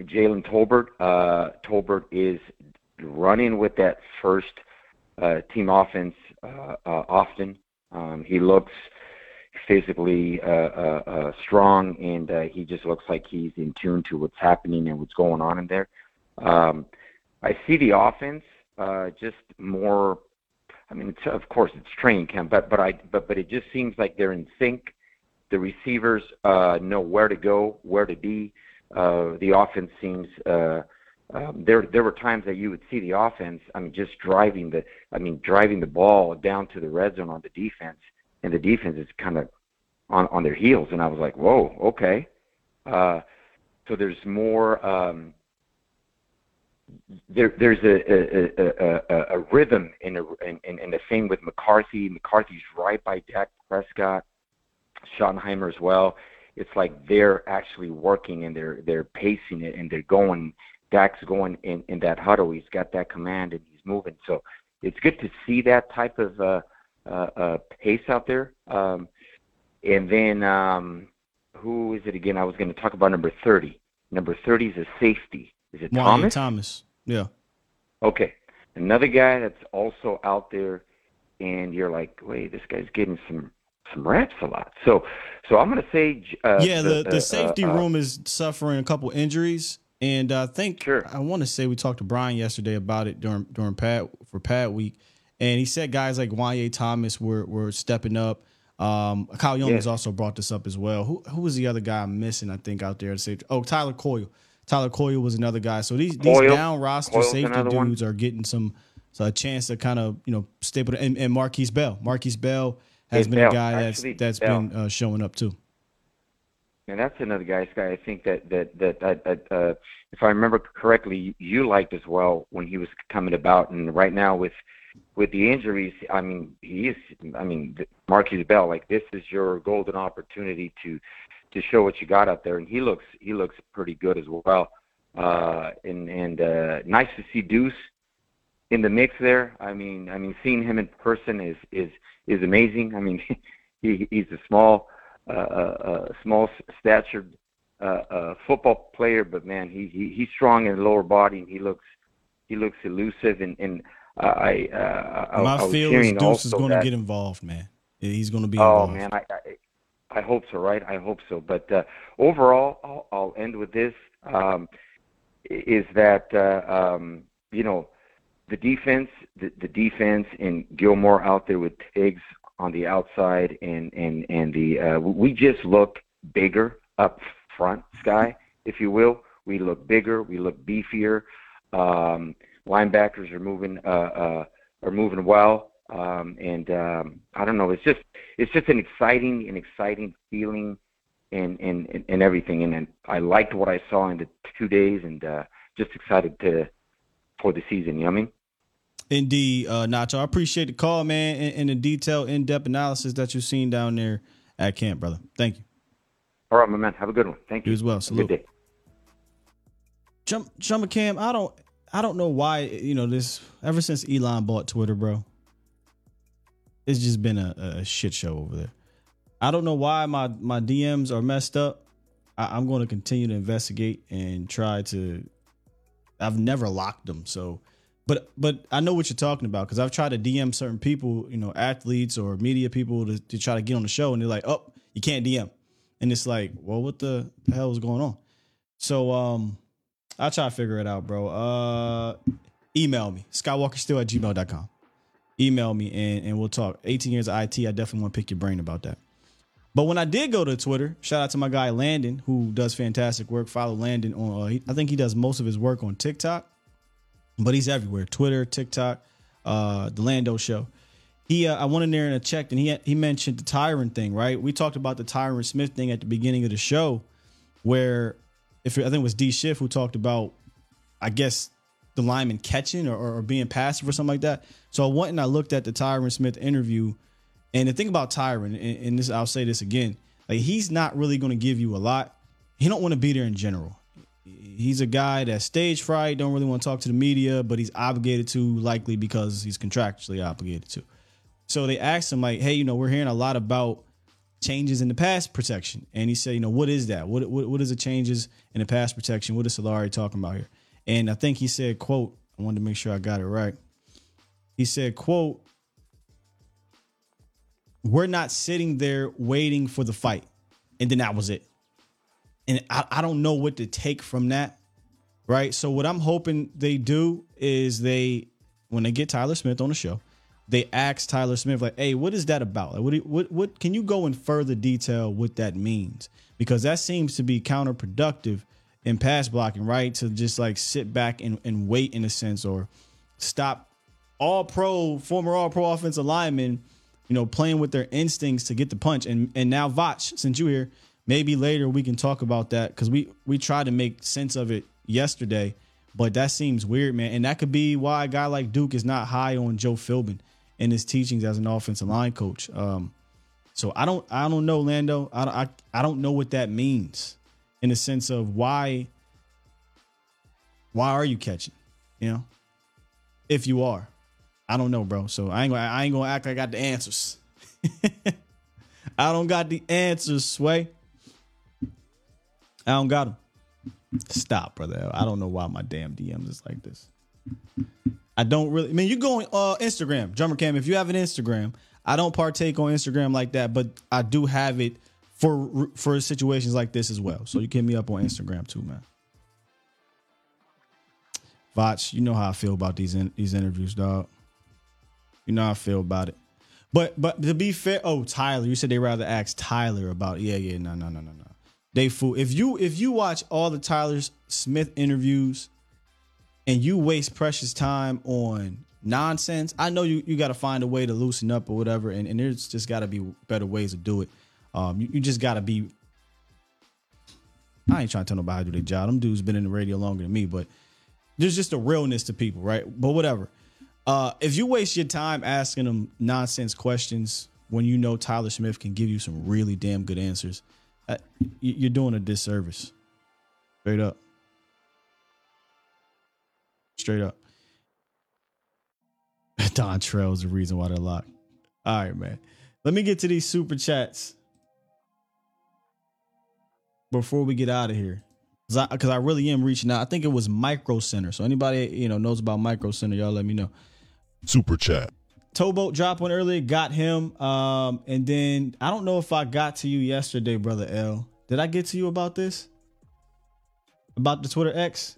Jalen Tolbert. Uh, Tolbert is running with that first uh, team offense uh, uh, often. Um, he looks physically uh, uh, uh, strong, and uh, he just looks like he's in tune to what's happening and what's going on in there. Um, I see the offense uh, just more. I mean, it's, of course, it's training camp, but but I but but it just seems like they're in sync. The receivers uh, know where to go, where to be. Uh, the offense seems. Uh, um, there there were times that you would see the offense. I mean, just driving the. I mean, driving the ball down to the red zone on the defense. And the defense is kind of on, on their heels. And I was like, whoa, okay. Uh, so there's more um, – there, there's a, a, a, a, a rhythm, and the same with McCarthy. McCarthy's right by Dak Prescott, Schottenheimer as well. it's like they're actually working and they're they're pacing it and they're going. Dak's going in, in that huddle. He's got that command and he's moving. So it's good to see that type of uh, uh, uh, pace out there. Um, and then um, who is it again? I was going to talk about number thirty. Number thirty is a safety. Is it Wyatt Thomas? Thomas, yeah. Okay. Another guy that's also out there, and you're like, wait, this guy's getting some some reps a lot. So so I'm going to say uh, – Yeah, the, the, the safety uh, uh, room is suffering a couple injuries. And I think sure. I want to say we talked to Brian yesterday about it during during Pat for Pat Week, and he said guys like Wyatt Thomas were were stepping up. Um, Kyle Yeomans yeah. also brought this up as well. Who who was the other guy I'm missing? I think out there to say oh Tyler Coyle. Tyler Coyle was another guy. So these these Coyle. down roster Coyle's safety dudes one. are getting some so a chance to kind of you know staple. And, and Marquise Bell. Marquise Bell has hey, been Bell. a guy Actually, that's that's Bell. been uh, showing up too. And that's another guy's guy. I think that that that, that uh, if I remember correctly, you liked as well when he was coming about. And right now with with the injuries, I mean, he is. I mean, Marquise Bell. Like this is your golden opportunity to to show what you got out there. And he looks he looks pretty good as well. Uh, and and uh, nice to see Deuce in the mix there. I mean, I mean, seeing him in person is is is amazing. I mean, he he's a small. A uh, uh, small statured uh, uh, football player, but man, he, he he's strong in the lower body, and he looks he looks elusive. And, and uh, I, uh, I my I feel is Deuce is going to get involved, man. He's going to be. Oh involved. man, I, I I hope so, right? I hope so. But uh, overall, I'll, I'll end with this: um, is that uh, um, you know the defense, the, the defense, and Gilmore out there with Diggs on the outside, and and and the uh, we just look bigger up front, Sky, if you will. We look bigger, we look beefier. Um, linebackers are moving uh, uh, are moving well, um, and um, I don't know. It's just it's just an exciting an exciting feeling, and and and everything. And, and I liked what I saw in the two days, and uh, just excited to for the season. You know what I mean? Indeed, uh, Nacho. I appreciate the call, man, and, and the detailed, in-depth analysis that you've seen down there at camp, brother. Thank you. All right, my man. Have a good one. Thank you. You as well. Salute. Good day. Jump, Jumba Cam, I don't, I don't know why, you know, this, ever since Elon bought Twitter, bro, it's just been a, a shit show over there. I don't know why my, my D Ms are messed up. I, I'm going to continue to investigate and try to, I've never locked them, so. But but I know what you're talking about because I've tried to D M certain people, you know, athletes or media people to, to try to get on the show. And they're like, oh, you can't D M. And it's like, well, what the hell is going on? So um, I'll try to figure it out, bro. Uh, email me, skywalkerstill at gmail dot com. Email me and, and we'll talk. eighteen years of I T. I definitely want to pick your brain about that. But when I did go to Twitter, shout out to my guy, Landon, who does fantastic work. Follow Landon on, uh, he, I think he does most of his work on TikTok. But he's everywhere. Twitter, TikTok, uh, the Lando show. He, uh, I went in there and I checked, and he had, he mentioned the Tyron thing, right? We talked about the Tyron Smith thing at the beginning of the show where if I think it was D-Schiff who talked about, I guess, the lineman catching or, or being passive or something like that. So I went and I looked at the Tyron Smith interview. And the thing about Tyron, and, and this I'll say this again, like he's not really going to give you a lot. He don't want to be there in general. He's a guy that's stage fright, don't really want to talk to the media, but he's obligated to likely because he's contractually obligated to. So they asked him like, hey, you know, we're hearing a lot about changes in the pass protection. And he said, you know, what is that? What what, what is the changes in the pass protection? What is Solari talking about here? And I think he said, quote, I wanted to make sure I got it right. He said, quote, we're not sitting there waiting for the fight. And then that was it. And I, I don't know what to take from that, right? So what I'm hoping they do is they, when they get Tyler Smith on the show, they ask Tyler Smith, like, hey, what is that about? Like, what, do you, what, what can you go in further detail what that means? Because that seems to be counterproductive in pass blocking, right? To just, like, sit back and, and wait in a sense or stop all-pro, former all-pro offensive linemen, you know, playing with their instincts to get the punch. And, and now, Vach, since you're here, maybe later we can talk about that because we, we tried to make sense of it yesterday, but that seems weird, man. And that could be why a guy like Duke is not high on Joe Philbin and his teachings as an offensive line coach. Um, So I don't, I don't know, Lando. I don't, I, I don't know what that means in the sense of why, why are you catching? You know, if you are, I don't know, bro. So I ain't gonna, I ain't gonna act like I got the answers. I don't got the answers, Sway. I don't got them. Stop, brother. I don't know why my damn D Ms is like this. I don't really. I mean, you go on uh, Instagram, Drummer Cam. If you have an Instagram, I don't partake on Instagram like that, but I do have it for for situations like this as well. So you hit me up on Instagram too, man. Vach, you know how I feel about these in, these interviews, dog. You know how I feel about it. But but to be fair, oh Tyler, you said they rather ask Tyler about yeah yeah no no no no no. They fool. If you if you watch all the Tyler Smith interviews and you waste precious time on nonsense, I know you, you got to find a way to loosen up or whatever. And, and there's just got to be better ways to do it. Um, you, you just got to be. I ain't trying to tell nobody how to do their job. Them dudes been in the radio longer than me, but there's just a realness to people, right? But whatever. Uh, if you waste your time asking them nonsense questions when you know Tyler Smith can give you some really damn good answers, Uh, you're doing a disservice. Straight up. Straight up. Don Trail is the reason why they're locked. All right, man. Let me get to these super chats before we get out of here, because I, 'cause I really am reaching out. I think it was Micro Center. So anybody, you know, knows about Micro Center, y'all let me know. Super chat. Towboat dropped one earlier, got him. Um, and then I don't know if I got to you yesterday, Brother L. Did I get to you about this? About the Twitter X?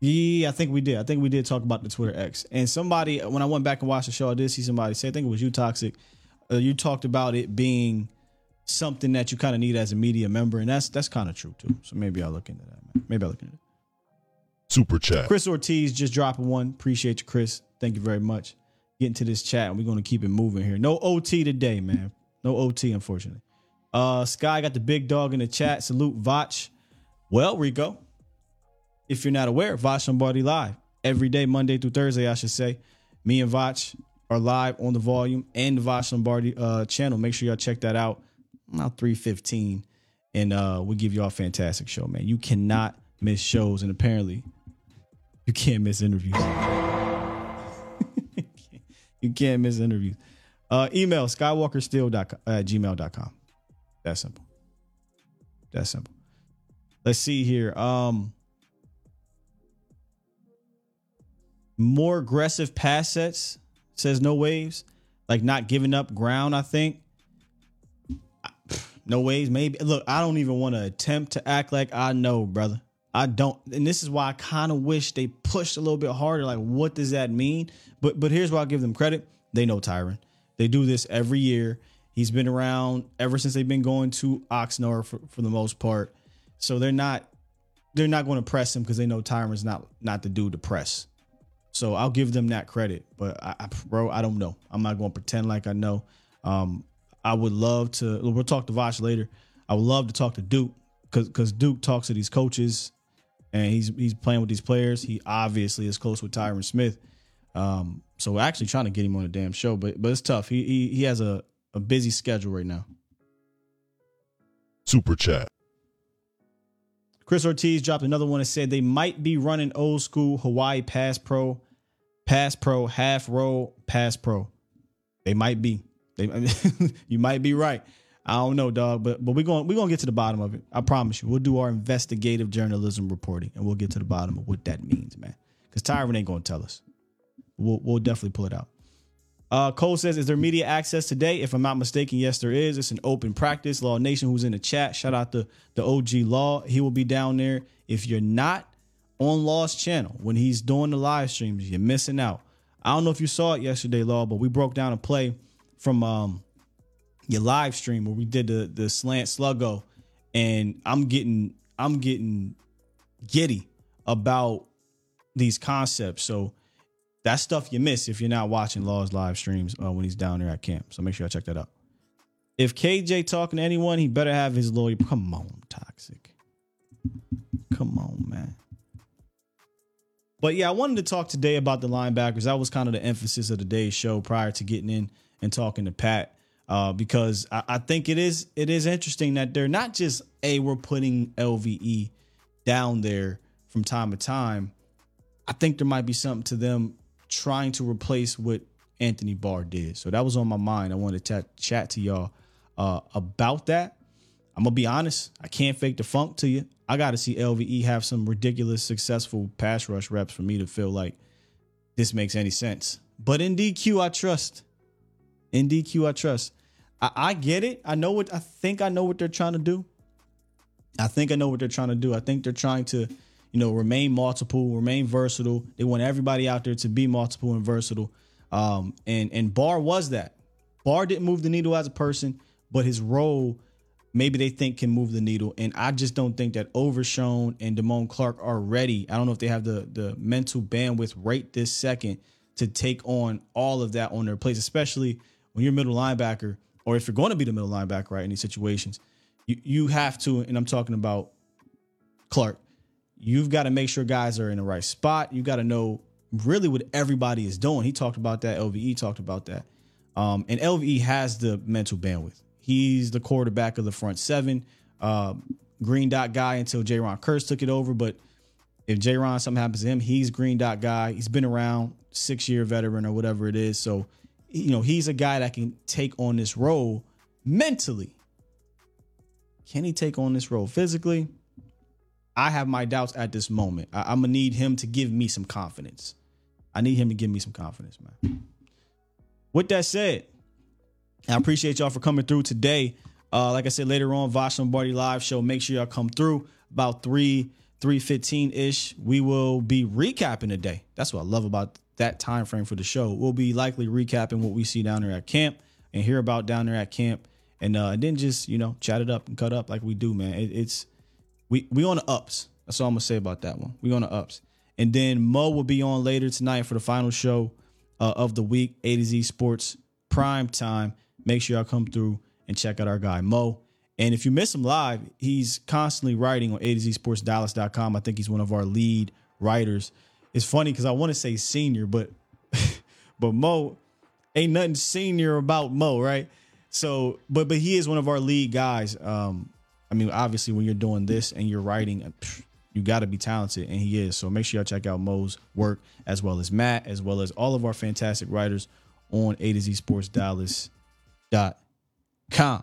Yeah, I think we did. I think we did talk about the Twitter X. And somebody, when I went back and watched the show, I did see somebody say, I think it was you, Toxic. Uh, you talked about it being something that you kind of need as a media member. And that's that's kind of true, too. So maybe I'll look into that, man. Maybe I'll look into it. Super chat. Chris Ortiz just dropping one. Appreciate you, Chris. Thank you very much. Getting to this chat, and we're going to keep it moving here. No O T today, man. No O T, unfortunately. Uh, Sky got the big dog in the chat. Salute, Vach. Well, Rico, if you're not aware, Vach Lombardi live every day, Monday through Thursday, I should say. Me and Vach are live on the Volume and the Vach Lombardi uh, channel. Make sure y'all check that out. About three fifteen, and uh, we'll give y'all a fantastic show, man. You cannot miss shows, and apparently you can't miss interviews. You can't miss interviews. Uh, email skywalkersteel at gmail dot com. That's simple. That's simple. Let's see here. Um, more aggressive pass sets. Says no waves. Like not giving up ground, I think. No waves, maybe. Look, I don't even want to attempt to act like I know, brother. I don't, and this is why I kind of wish they pushed a little bit harder. Like, what does that mean? But but here's why I give them credit. They know Tyron. They do this every year. He's been around ever since they've been going to Oxnard for, for the most part. So they're not they're not going to press him because they know Tyron's not not the dude to press. So I'll give them that credit. But I, I bro, I don't know. I'm not going to pretend like I know. Um, I would love to. We'll talk to Vosh later. I would love to talk to Duke because because Duke talks to these coaches. And he's he's playing with these players. He obviously is close with Tyron Smith. Um, so we're actually trying to get him on a damn show, but but it's tough. He he, he has a, a busy schedule right now. Super chat. Chris Ortiz dropped another one and said they might be running old school Hawaii pass pro, pass pro, half roll, pass pro. They might be. They I mean, you might be right. I don't know, dog, but but we're going we're going to get to the bottom of it. I promise you. We'll do our investigative journalism reporting, and we'll get to the bottom of what that means, man. Because Tyron ain't going to tell us. We'll we'll definitely pull it out. Uh, Cole says, is there media access today? If I'm not mistaken, yes, there is. It's an open practice. Law Nation, who's in the chat, shout out to the O G Law. He will be down there. If you're not on Law's channel when he's doing the live streams, you're missing out. I don't know if you saw it yesterday, Law, but we broke down a play from um. your live stream where we did the the slant sluggo, and I'm getting I'm getting giddy about these concepts. So that's stuff you miss if you're not watching Law's live streams uh, when he's down there at camp. So make sure I check that out. If K J talking to anyone, he better have his lawyer. Come on, Toxic. Come on, man. But yeah, I wanted to talk today about the linebackers. That was kind of the emphasis of today's show prior to getting in and talking to Pat. uh, because I, I think it is it is interesting that they're not just, hey, we're putting L V E down there from time to time. I think there might be something to them trying to replace what Anthony Barr did. So that was on my mind. I wanted to t- chat to y'all uh, about that. I'm going to be honest. I can't fake the funk to you. I got to see L V E have some ridiculous, successful pass rush reps for me to feel like this makes any sense. But in D Q, I trust. In D Q, I trust. I, I get it. I know what I think. I know what they're trying to do. I think I know what they're trying to do. I think they're trying to, you know, remain multiple, remain versatile. They want everybody out there to be multiple and versatile. Um, and, and Barr was that. Barr didn't move the needle as a person, but his role, maybe they think, can move the needle. And I just don't think that Overshown and Damone Clark are ready. I don't know if they have the, the mental bandwidth right this second to take on all of that on their plates, especially when you're middle linebacker, or if you're going to be the middle linebacker, right, in these situations. You, you have to, and I'm talking about Clark, you've got to make sure guys are in the right spot. You got to know really what everybody is doing. He talked about that. L V E talked about that. Um, and L V E has the mental bandwidth. He's the quarterback of the front seven, uh, green dot guy until Jaron Kearse took it over. But if Jaron, something happens to him, he's green dot guy. He's been around, six year veteran or whatever it is. So, you know, he's a guy that can take on this role mentally. Can he take on this role physically? I have my doubts at this moment. I, I'm going to need him to give me some confidence. I need him to give me some confidence, man. With that said, I appreciate y'all for coming through today. Uh, like I said, later on, Vosh Lombardi Live Show. Make sure y'all come through about three, three fifteen-ish. We will be recapping today. That's what I love about that time frame for the show. We'll be likely recapping what we see down there at camp and hear about down there at camp. And, uh, and then just, you know, chat it up and cut up like we do, man. It, it's... We we on the ups. That's all I'm going to say about that one. We on the ups. And then Mo will be on later tonight for the final show uh, of the week, A to Z Sports Prime Time. Make sure y'all come through and check out our guy, Mo. And if you miss him live, he's constantly writing on A to Z Sports Dallas dot com. I think he's one of our lead writers. It's funny because I want to say senior, but but Mo, ain't nothing senior about Mo, right? So, but but he is one of our lead guys. Um I mean, obviously, when you're doing this and you're writing, you got to be talented, and he is. So make sure y'all check out Mo's work, as well as Matt, as well as all of our fantastic writers on A to Z Sports Dallas dot com.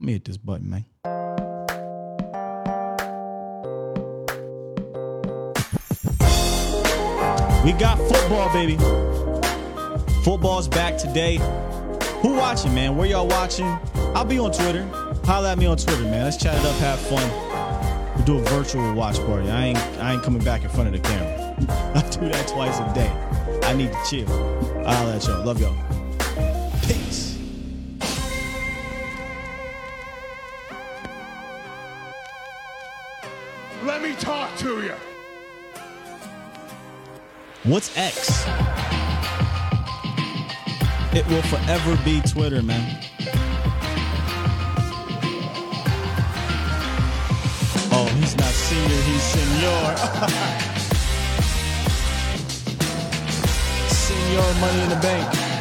Let me hit this button, man. We got football, baby. Football's back today. Who watching, man? Where y'all watching? I'll be on Twitter. Holla at me on Twitter, man. Let's chat it up, have fun. We'll do a virtual watch party. I ain't I ain't coming back in front of the camera. I do that twice a day. I need to chill. Holla at y'all. Love y'all. Peace. Let me talk to you. What's X? It will forever be Twitter, man. Oh, he's not senior, he's senor. Senor money in the bank.